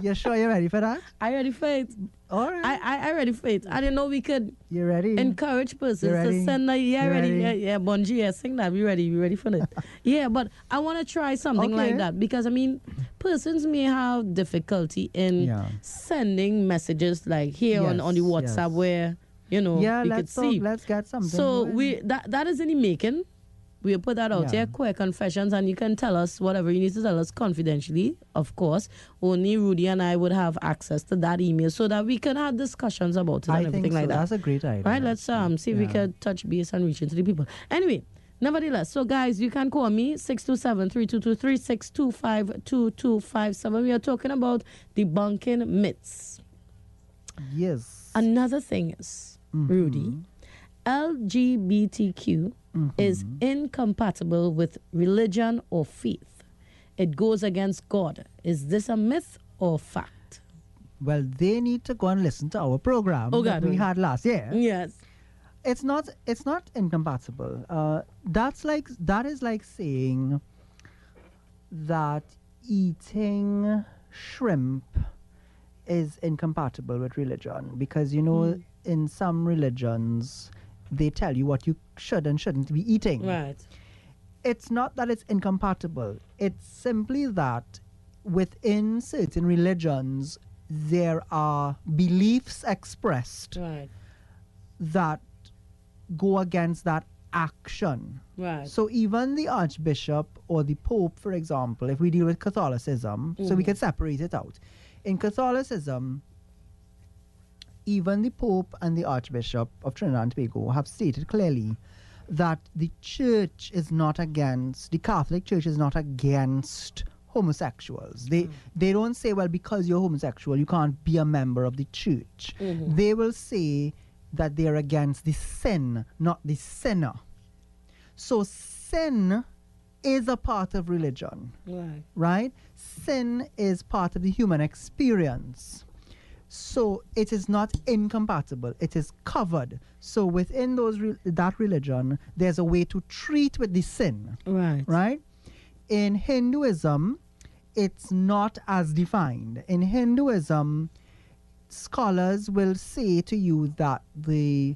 You sure you're ready for that? I ready for it. All right. I, I, I ready for it. I didn't know we could you ready? encourage persons to send that. Yeah, You're ready. ready. Yeah, yeah, Bungie, yeah, sing that. We ready. We ready for it. Yeah, but I want to try something okay. like that because, I mean, persons may have difficulty in yeah. sending messages like here yes, on, on the WhatsApp yes. where, you know, yeah, we let's could talk, see. let's get something. So going. we that that is in the making. We'll put that out yeah. here, queer confessions, and you can tell us whatever you need to tell us confidentially, of course. Only Rudy and I would have access to that email so that we can have discussions about it I and everything so. like that. That's a great idea. Right? Let's um see yeah. if we can touch base and reach into the people. Anyway, nevertheless, so guys, you can call me six two seven, three two two three, six two five, two two five seven. We are talking about debunking myths. Yes. Another thing is, mm-hmm. Rudy, L G B T Q Mm-hmm. is incompatible with religion or faith. It goes against God. Is this a myth or fact? Well, they need to go and listen to our program oh, that God. we had last year. Yes. It's not it's not incompatible. Uh, that's like that is like saying that eating shrimp is incompatible with religion because, you know, mm. in some religions they tell you what you should and shouldn't be eating. Right. It's not that it's incompatible. It's simply that within certain religions, there are beliefs expressed right. that go against that action. Right. So even the Archbishop or the Pope, for example, if we deal with Catholicism, mm. so we can separate it out. In Catholicism, even the Pope and the Archbishop of Trinidad and Tobago have stated clearly that the church is not against, the Catholic Church is not against homosexuals. They mm. they don't say, well, because you're homosexual, you can't be a member of the church. Mm-hmm. They will say that they are against the sin, not the sinner. So sin is a part of religion, right? right? Sin is part of the human experience. So it is not incompatible. It is covered. So within those re- that religion, there's a way to treat with the sin. Right. Right? In Hinduism, it's not as defined. In Hinduism, scholars will say to you that the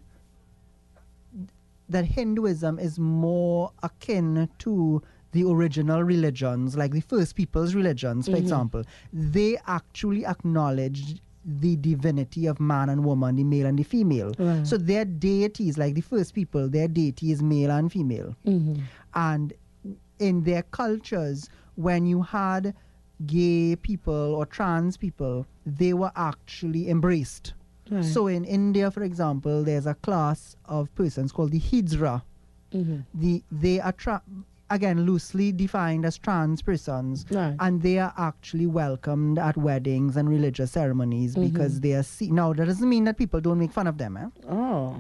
that Hinduism is more akin to the original religions, like the first people's religions, for mm-hmm. example. They actually acknowledged the divinity of man and woman, the male and the female. Right. So their deities, like the first people, their deity is male and female. Mm-hmm. And in their cultures, when you had gay people or trans people, they were actually embraced. Right. So in India, for example, there's a class of persons called the Hijra. Mm-hmm. The, they are, tra- again, loosely defined as trans persons, right. and they are actually welcomed at weddings and religious ceremonies mm-hmm. because they are seen. Now, that doesn't mean that people don't make fun of them. Eh? Oh.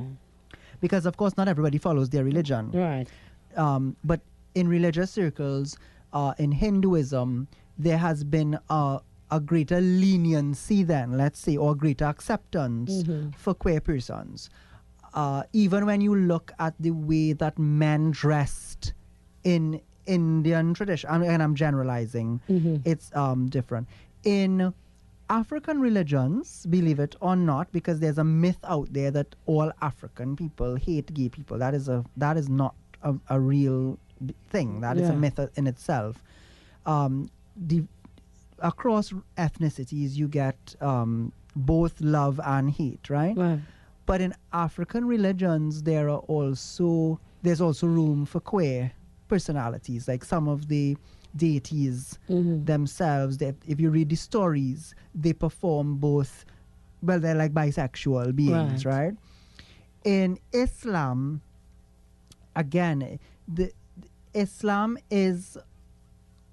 Because, of course, not everybody follows their religion. Right. Um, but in religious circles, uh, in Hinduism, there has been a, a greater leniency then, let's say, or greater acceptance mm-hmm. for queer persons. Uh, even when you look at the way that men dressed in Indian tradition, and, and I'm generalizing, mm-hmm. it's um, different. In African religions, believe it or not, because there's a myth out there that all African people hate gay people. That is a that is not a, a real thing. That yeah. is a myth in itself. Um, the, across ethnicities, you get um, both love and hate, right? Wow. But in African religions, there are also there's also room for queer personalities. Like some of the deities mm-hmm. themselves, that if you read the stories, they perform both. Well, they're like bisexual beings, right? right? In Islam, again, the Islam is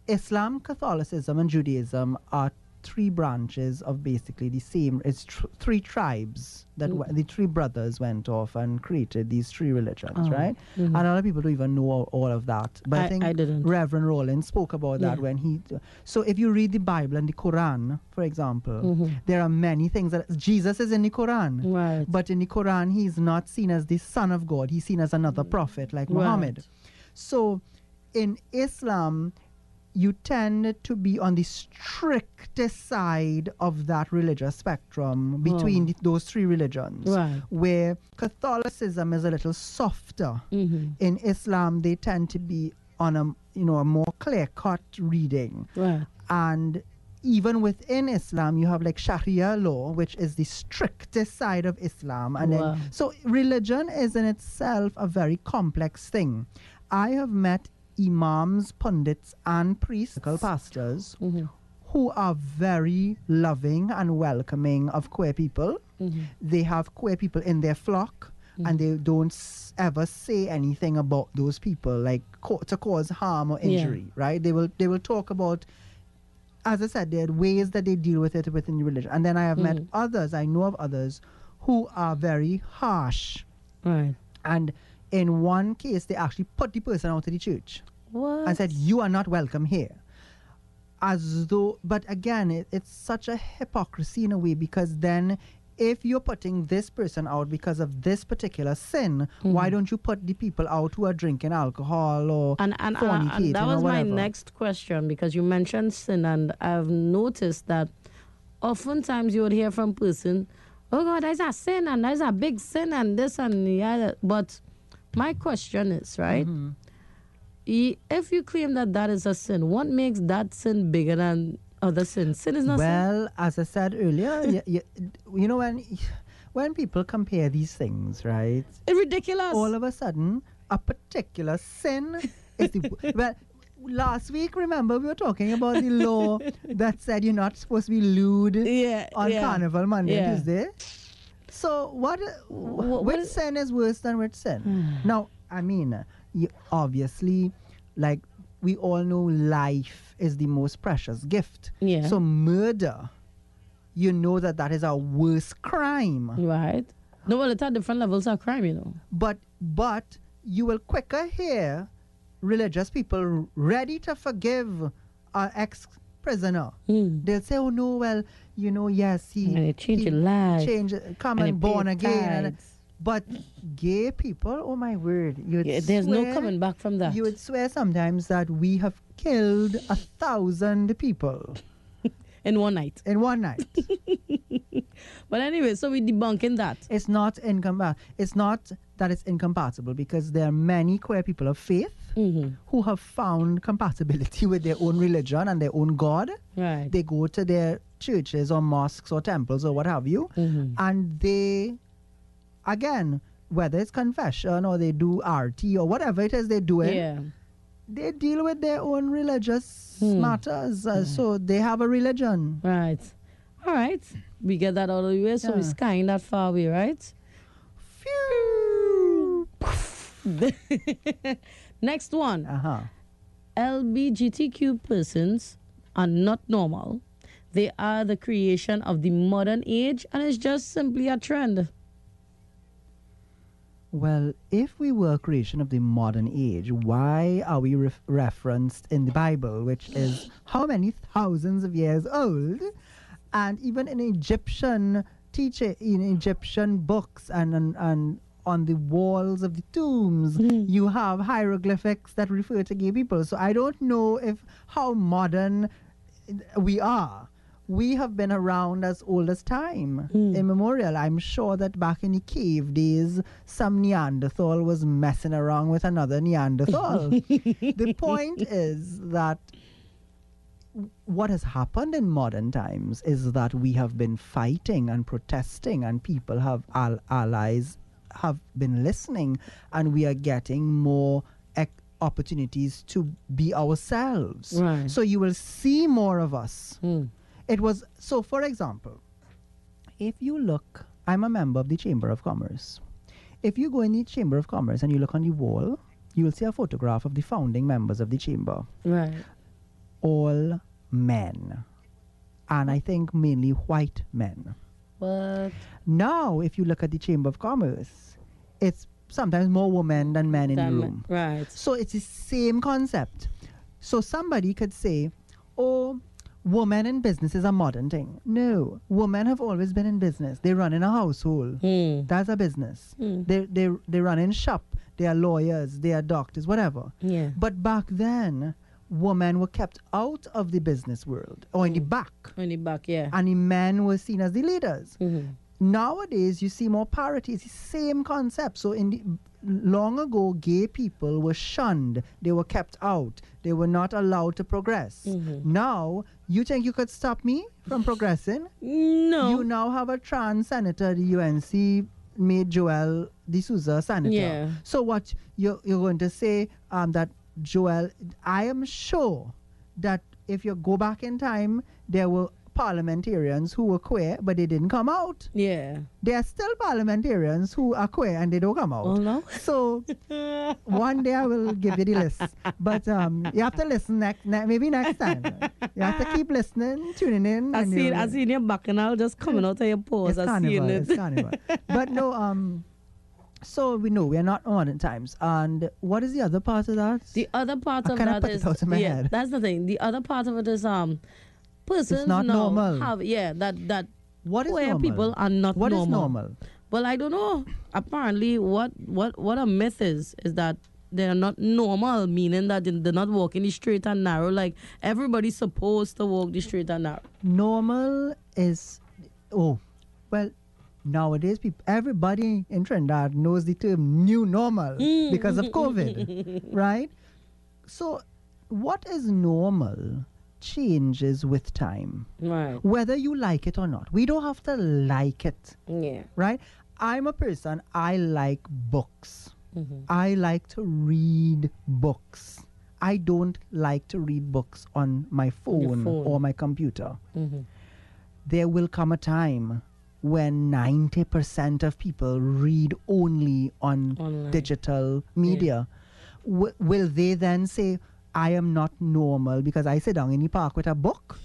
Islam, Catholicism, and Judaism are three branches of basically the same. It's tr three tribes that mm-hmm. the three brothers went off and created these three religions, oh, right? Mm-hmm. And a lot of people don't even know all, all of that. But I, I think I didn't. Reverend Rowland spoke about that yeah. when he... So if you read the Bible and the Quran, for example, mm-hmm. there are many things that... Jesus is in the Quran. Right. But in the Quran, he's not seen as the son of God. He's seen as another prophet, like right. Muhammad. So in Islam... you tend to be on the strictest side of that religious spectrum between oh. the, those three religions, right. where Catholicism is a little softer. Mm-hmm. In Islam, they tend to be on a you know a more clear-cut reading, right. and even within Islam, you have like Sharia law, which is the strictest side of Islam, and wow. then, so religion is in itself a very complex thing. I have met imams, pundits, and priests, pastors, mm-hmm. who are very loving and welcoming of queer people. Mm-hmm. They have queer people in their flock, mm-hmm. and they don't s ever say anything about those people, like co to cause harm or injury. Yeah. Right? They will they will talk about, as I said, there are ways that they deal with it within the religion. And then I have mm-hmm. met others. I know of others who are very harsh. Right. And in one case, they actually put the person out of the church. What? And said, you are not welcome here. As though, but again, it, it's such a hypocrisy in a way, because then if you're putting this person out because of this particular sin, mm-hmm. why don't you put the people out who are drinking alcohol or and, and, fornicating and, and that was my next question, because you mentioned sin, and I've noticed that oftentimes you would hear from person, oh God, that's a sin, and that's a big sin, and this and the other. But my question is, right, mm-hmm. e if you claim that that is a sin, what makes that sin bigger than other sins? Sin is not well, sin. Well, as I said earlier, you, you, you know, when, when people compare these things, right? It's ridiculous. All of a sudden, a particular sin is the... well, last week, remember, we were talking about the law that said you're not supposed to be lewd yeah, on yeah. Carnival Monday yeah. and Tuesday. So what, what which is, sin is worse than which sin? Now, I mean, you obviously, like we all know, life is the most precious gift. Yeah. So murder, you know that that is our worst crime. Right. No, well, it's at different levels of crime, you know. But, but you will quicker hear religious people ready to forgive our ex prisoner. Mm. They'll say, oh no, well, you know, yes, he, and change he life, change, come and, and born again. And, but gay people, oh my word, you'd yeah, there's swear, no coming back from that. You would swear sometimes that we have killed a thousand people. In one night. In one night. But anyway, so we're debunking that. It's not, incom it's not that it's incompatible, because there are many queer people of faith mm-hmm. who have found compatibility with their own religion and their own God. Right. They go to their churches or mosques or temples or what have you. Mm-hmm. And they, again, whether it's confession or they do R T or whatever it is they're doing, yeah. they deal with their own religious hmm. matters. Uh, right. So they have a religion. Right. All right. We get that out of the way, so yeah. we're skying that far away, right? Phew. Next one. Uh-huh. L G B T Q persons are not normal. They are the creation of the modern age, and it's just simply a trend. Well, if we were a creation of the modern age, why are we ref referenced in the Bible, which is how many thousands of years old? And even in Egyptian teaching, in Egyptian books and, and, and on the walls of the tombs, mm. you have hieroglyphics that refer to gay people. So I don't know if how modern we are. We have been around as old as time, mm. immemorial. I'm sure that back in the cave days, some Neanderthal was messing around with another Neanderthal. The point is that what has happened in modern times is that we have been fighting and protesting, and people have, our allies have been listening, and we are getting more opportunities to be ourselves. Right. So you will see more of us. Mm. It was, so for example, if you look, I'm a member of the Chamber of Commerce. If you go in the Chamber of Commerce and you look on the wall, you will see a photograph of the founding members of the Chamber. Right. All men. And I think mainly white men. What? Now, if you look at the Chamber of Commerce, it's sometimes more women than men in the room. Right. So it's the same concept. So somebody could say, oh, women in business is a modern thing. No, women have always been in business. They run in a household. Mm. That's a business. Mm. They, they, they run in shop. They are lawyers. They are doctors, whatever. Yeah. But back then, women were kept out of the business world or mm. in the back. In the back, yeah. And the men were seen as the leaders. Mm-hmm. Nowadays, you see more parity. It's the same concept. So in the long ago, gay people were shunned. They were kept out. They were not allowed to progress. Mm-hmm. Now, you think you could stop me from progressing? No. You now have a trans senator, the U N C made Joel D'Souza senator. Yeah. So what you're, you're going to say um, that Joel, I am sure that if you go back in time, there were parliamentarians who were queer, but they didn't come out. Yeah. There are still parliamentarians who are queer and they don't come out. Oh, no. So one day I will give you the list. But um, you have to listen next, ne maybe next time. You have to keep listening, tuning in. I see, I see your bacchanal just coming out of your pores. It's carnival, it's carnival. But no, um, so we know we are not modern times. And what is the other part of that? The other part I of that put is, it out of my yeah, head. That's the thing. The other part of it is um. Persons it's not normal. Have, yeah, that that what is normal? People are not what normal. What is normal? Well, I don't know. Apparently, what what what a myth is is that they are not normal, meaning that they're not walking the straight and narrow. Like everybody's supposed to walk the straight and narrow. Normal is oh, well. Nowadays, people, everybody in Trinidad knows the term "new normal" mm. because of COVID, right? So, what is normal? Changes with time, right? Whether you like it or not, we don't have to like it. Yeah, right. I'm a person. I like books. Mm-hmm. I like to read books. I don't like to read books on my phone, phone. or my computer. Mm-hmm. There will come a time when ninety percent of people read only on Online. digital media. Yeah. W will they then say? I am not normal because I sit down in the park with a book.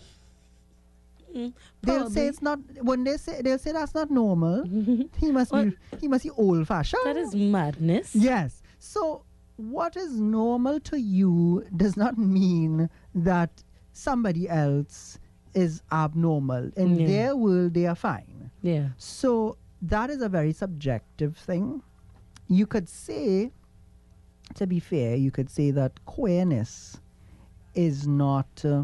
Mm, they'll say it's not. When they say they'll say that's not normal. he must well, be. He must be old fashioned. That is madness. Yes. So what is normal to you does not mean that somebody else is abnormal. In yeah. their world, they are fine. Yeah. So that is a very subjective thing. You could say. To be fair, you could say that queerness is not uh,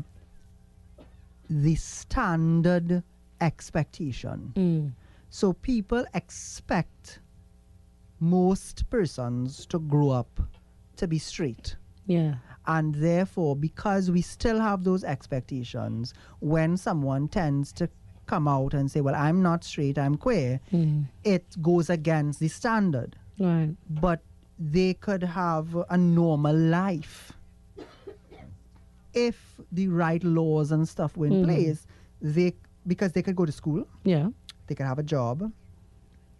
the standard expectation. Mm. So people expect most persons to grow up to be straight. Yeah. And therefore, because we still have those expectations, when someone tends to come out and say, well, I'm not straight, I'm queer, mm. it goes against the standard. Right. But they could have a normal life if the right laws and stuff were in mm-hmm. place. They because they could go to school. Yeah, they could have a job.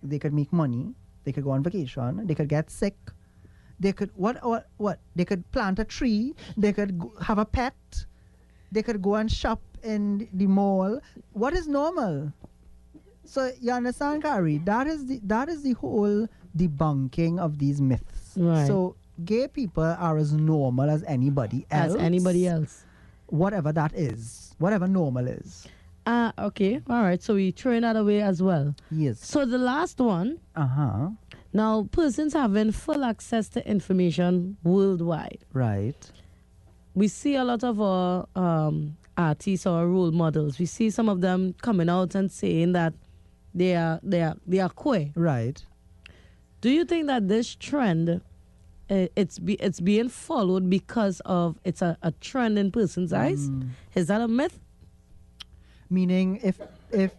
They could make money. They could go on vacation. They could get sick. They could what what what? They could plant a tree. They could go, have a pet. They could go and shop in the mall. What is normal? So you understand, Carrie? That is the that is the whole debunking of these myths. Right. So gay people are as normal as anybody else. As anybody else. Whatever that is. Whatever normal is. Ah, uh, okay. All right. So we throw that away as well. Yes. So the last one. Uh-huh. Now, persons having full access to information worldwide. Right. We see a lot of our um, artists or role models. We see some of them coming out and saying that they are they are they are queer. Right. Do you think that this trend, uh, it's be, it's being followed because of it's a, a trend in persons' eyes? Mm. Is that a myth? Meaning, if if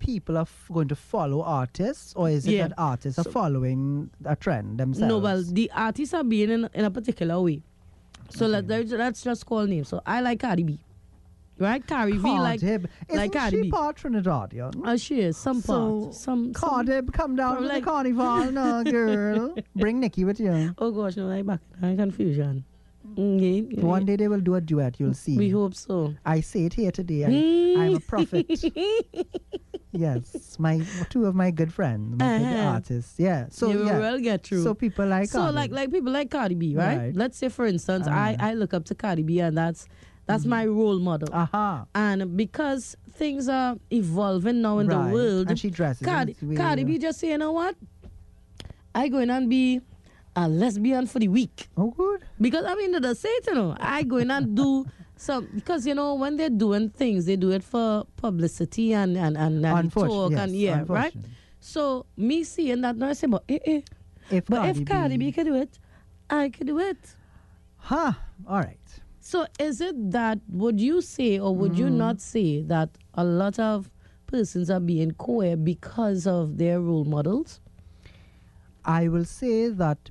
people are f going to follow artists, or is it yeah. that artists so, are following a trend themselves? No, well, the artists are being in, in a particular way. So okay. let, let's just call names. So I like Cardi B. Right? Cardi B like, Isn't like Cardi B. She part Trinidadian? Oh, she is. Some so part. Some, Cardi, some come down to like the carnival now, girl. Bring Nikki with you. Oh, gosh, no, I'm back. I'm confusion. Mm-hmm. One day they will do a duet, you'll see. We hope so. I say it here today. I, mm. I'm a prophet. Yes, my two of my good friends, my uh-huh. good artists. Yeah, so you yeah. will get through. So people like so Cardi. like like people like Cardi B, right? right. Let's say, for instance, uh-huh. I I look up to Cardi B, and that's that's mm-hmm. my role model. Uh-huh. And because things are evolving now in right. the world, and she dresses Cardi and Cardi B just say, you know what? I going and be a lesbian for the week. Oh, good. Because I mean, they say it, you know. I go in and do some, because you know when they're doing things, they do it for publicity and and and, and talk yes, and yeah, right. So me seeing that now, I say, but eh, eh. If but Cardi if Cardi B could do it, I could do it. Huh. All right. So is it that would you say, or would mm. you not say that a lot of persons are being queer because of their role models? I will say that.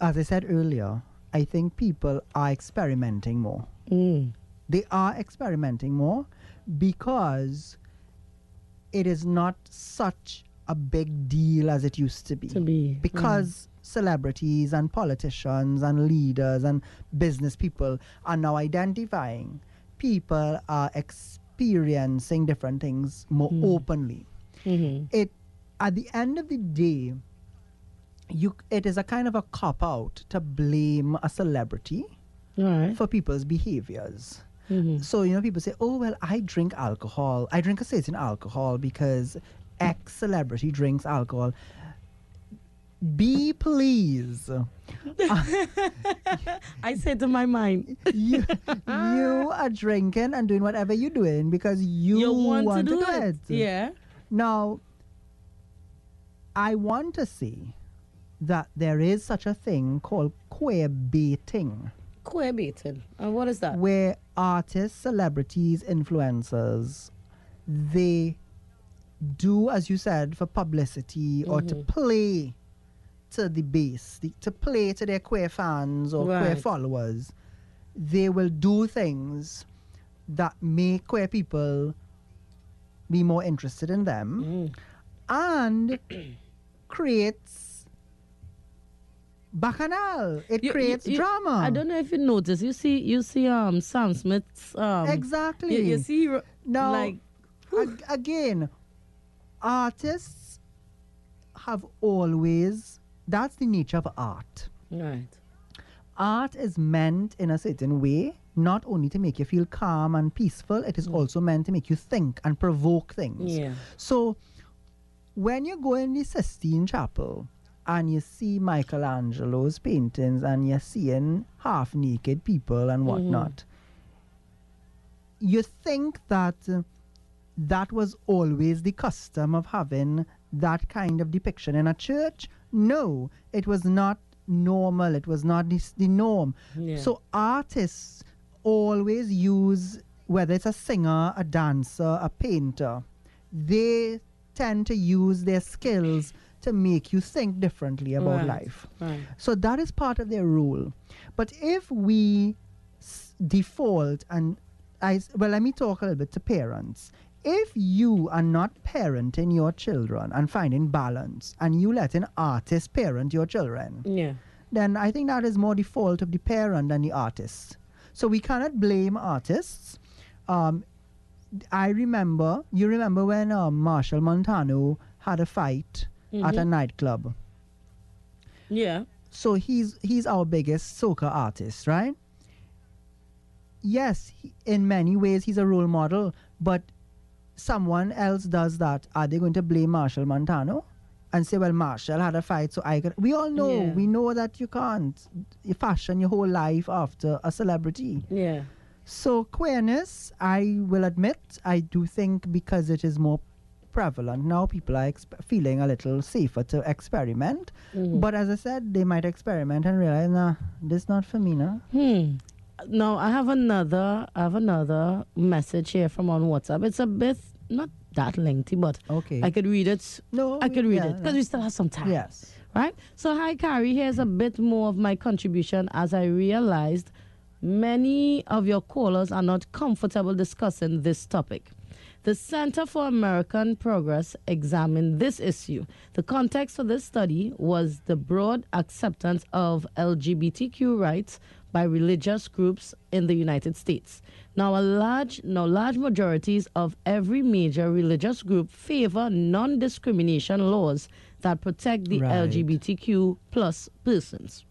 As I said earlier, I think people are experimenting more. Mm. They are experimenting more because it is not such a big deal as it used to be. To be. Because mm. celebrities and politicians and leaders and business people are now identifying. People are experiencing different things more mm. openly. Mm-hmm. It, at the end of the day, You, it is a kind of a cop-out to blame a celebrity right. for people's behaviors. Mm-hmm. So, you know, people say, oh, well, I drink alcohol. I drink a certain alcohol because X celebrity drinks alcohol. Be please. I said to my mind. you, you are drinking and doing whatever you're doing because you, you want, want to do, to do it. it. Yeah. Now, I want to see that there is such a thing called queer baiting. Queer baiting. And what is that? Where artists, celebrities, influencers, they do, as you said, for publicity mm-hmm. or to play to the base, the, to play to their queer fans or right. queer followers. They will do things that make queer people be more interested in them mm. and creates Bacchanal. It you, creates you, you, drama. I don't know if you notice. You see, you see, um, Sam Smith's. Um, exactly. You, you see, now, like ag again, artists have always. That's the nature of art. Right. Art is meant in a certain way, not only to make you feel calm and peaceful. It is mm. also meant to make you think and provoke things. Yeah. So, when you go in the Sistine Chapel and you see Michelangelo's paintings and you're seeing half-naked people and whatnot, mm-hmm. you think that uh, that was always the custom of having that kind of depiction in a church? No, it was not normal. It was not the, the norm. Yeah. So artists always use, whether it's a singer, a dancer, a painter, they tend to use their skills to make you think differently about right. life. Right. So that is part of their rule. But if we s default, and I, well, let me talk a little bit to parents. If you are not parenting your children and finding balance, and you let an artist parent your children, yeah. then I think that is more the fault of the parent than the artist. So we cannot blame artists. Um, I remember, you remember when uh, Marshall Montano had a fight mm-hmm. at a nightclub. Yeah. So he's he's our biggest soca artist, right? Yes, he, in many ways he's a role model, but someone else does that. Are they going to blame Marshall Montano and say, well, Marshall had a fight, so I could... We all know, yeah. we know that you can't fashion your whole life after a celebrity. Yeah. So queerness, I will admit, I do think because it is more prevalent now, people are exp- feeling a little safer to experiment. Mm-hmm. But as I said, they might experiment and realize, nah, this is not for me, nah. Hmm. Now, I have another, I have another message here from on WhatsApp. It's a bit, not that lengthy, but okay. I could read it. No, I could read yeah, it, because no. we still have some time. Yes. Right? So, hi, Carrie. Here's a bit more of my contribution as I realized many of your callers are not comfortable discussing this topic. The Center for American Progress examined this issue. The context for this study was the broad acceptance of L G B T Q rights by religious groups in the United States. Now, a large, now large majorities of every major religious group favor non-discrimination laws that protect the right. L G B T Q plus persons.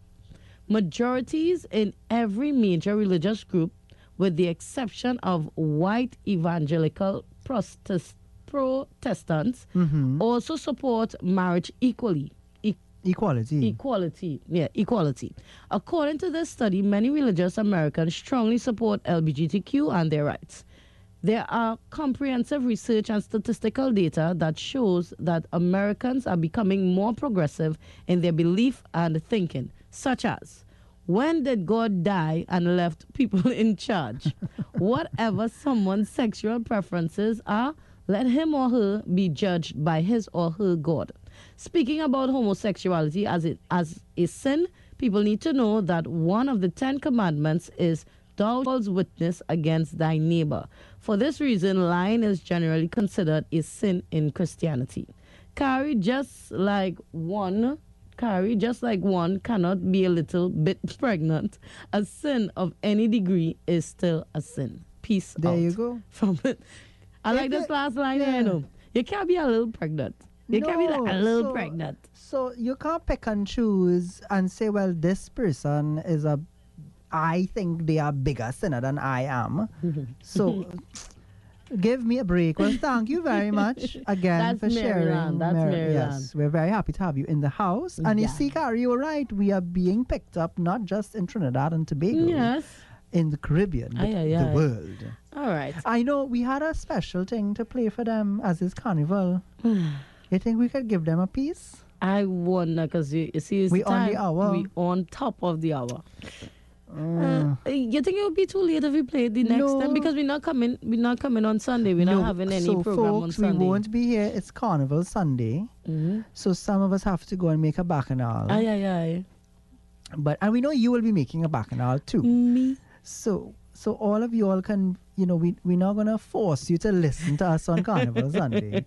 Majorities in every major religious group, with the exception of white evangelical protest- Protestants, mm-hmm. also support marriage equally. E- equality. Equality. Yeah, equality. According to this study, many religious Americans strongly support L G B T Q and their rights. There are comprehensive research and statistical data that shows that Americans are becoming more progressive in their belief and thinking, such as, when did God die and left people in charge? Whatever someone's sexual preferences are, let him or her be judged by his or her God. Speaking about homosexuality as it, as a sin, people need to know that one of the Ten Commandments is thou shalt witness against thy neighbor. For this reason, lying is generally considered a sin in Christianity. Carrie, just like one... Carrie, just like one cannot be a little bit pregnant, a sin of any degree is still a sin. Peace there out. There you go. From it. I if like this it, last line yeah. here, you know. You can't be a little pregnant. You no, can't be like a little so, pregnant. So you can't pick and choose and say, well, this person is a, I think they are bigger sinner than I am. So... Give me a break. Well, thank you very much again That's for sharing. Maryland. That's Mar- Maryland. Yes, we're very happy to have you in the house. And yeah. you see, Carrie, you're right. We are being picked up not just in Trinidad and Tobago, yes, in the Caribbean, but aye, aye, aye. the world. All right. I know we had a special thing to play for them as is Carnival. You think we could give them a piece? I wonder, because you, you see, it's we time. on the hour. We on top of the hour. Mm. Uh, you think it would be too late if we play the next no. time? Because we're not coming We're not coming on Sunday. We're no. not having any so program folks, on Sunday. We won't be here. It's Carnival Sunday. Mm-hmm. So some of us have to go and make a bacchanal. Aye, aye, aye. But, and we know you will be making a bacchanal too. Me? So so all of you all can, you know, we, we're not going to force you to listen to us on Carnival Sunday.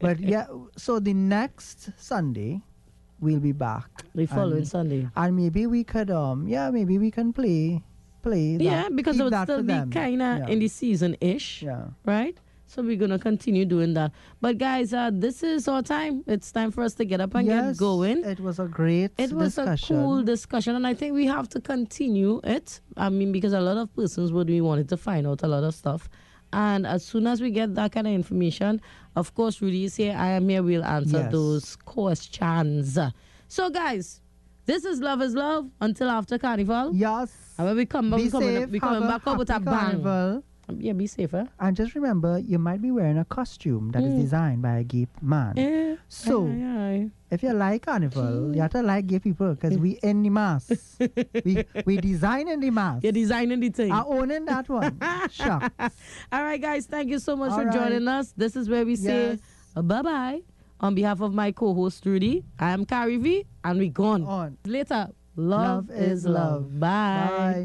But yeah, so the next Sunday... we'll be back. The following and, Sunday. And maybe we could, um, yeah, maybe we can play, play. Yeah, that, because it would still be kind of yeah. in the season-ish, yeah. right? So we're going to continue doing that. But guys, uh, this is our time. It's time for us to get up and yes, get going. It was a great it was discussion. a cool discussion. And I think we have to continue it. I mean, because a lot of persons would be wanting to find out a lot of stuff. And as soon as we get that kind of information, of course, Rudy is here, I am here, we'll answer yes. those questions. So, guys, this is Love is Love until after Carnival. Yes. And when we come back, we're coming, we coming back up with a bang. Yeah, be safe. Eh? And just remember, you might be wearing a costume that mm. is designed by a gay man. Eh. So, aye, aye, aye. if you like Carnival, you have to like gay people because we in the mass. we we designing the mass. You're designing the thing. I owning that one. Shucks. All right, guys. Thank you so much All for right. joining us. This is where we yes. say bye-bye. On behalf of my co-host, Rudy, I am Carrie V, and we gone. On. Later. Love, love is love. love. Bye. Bye.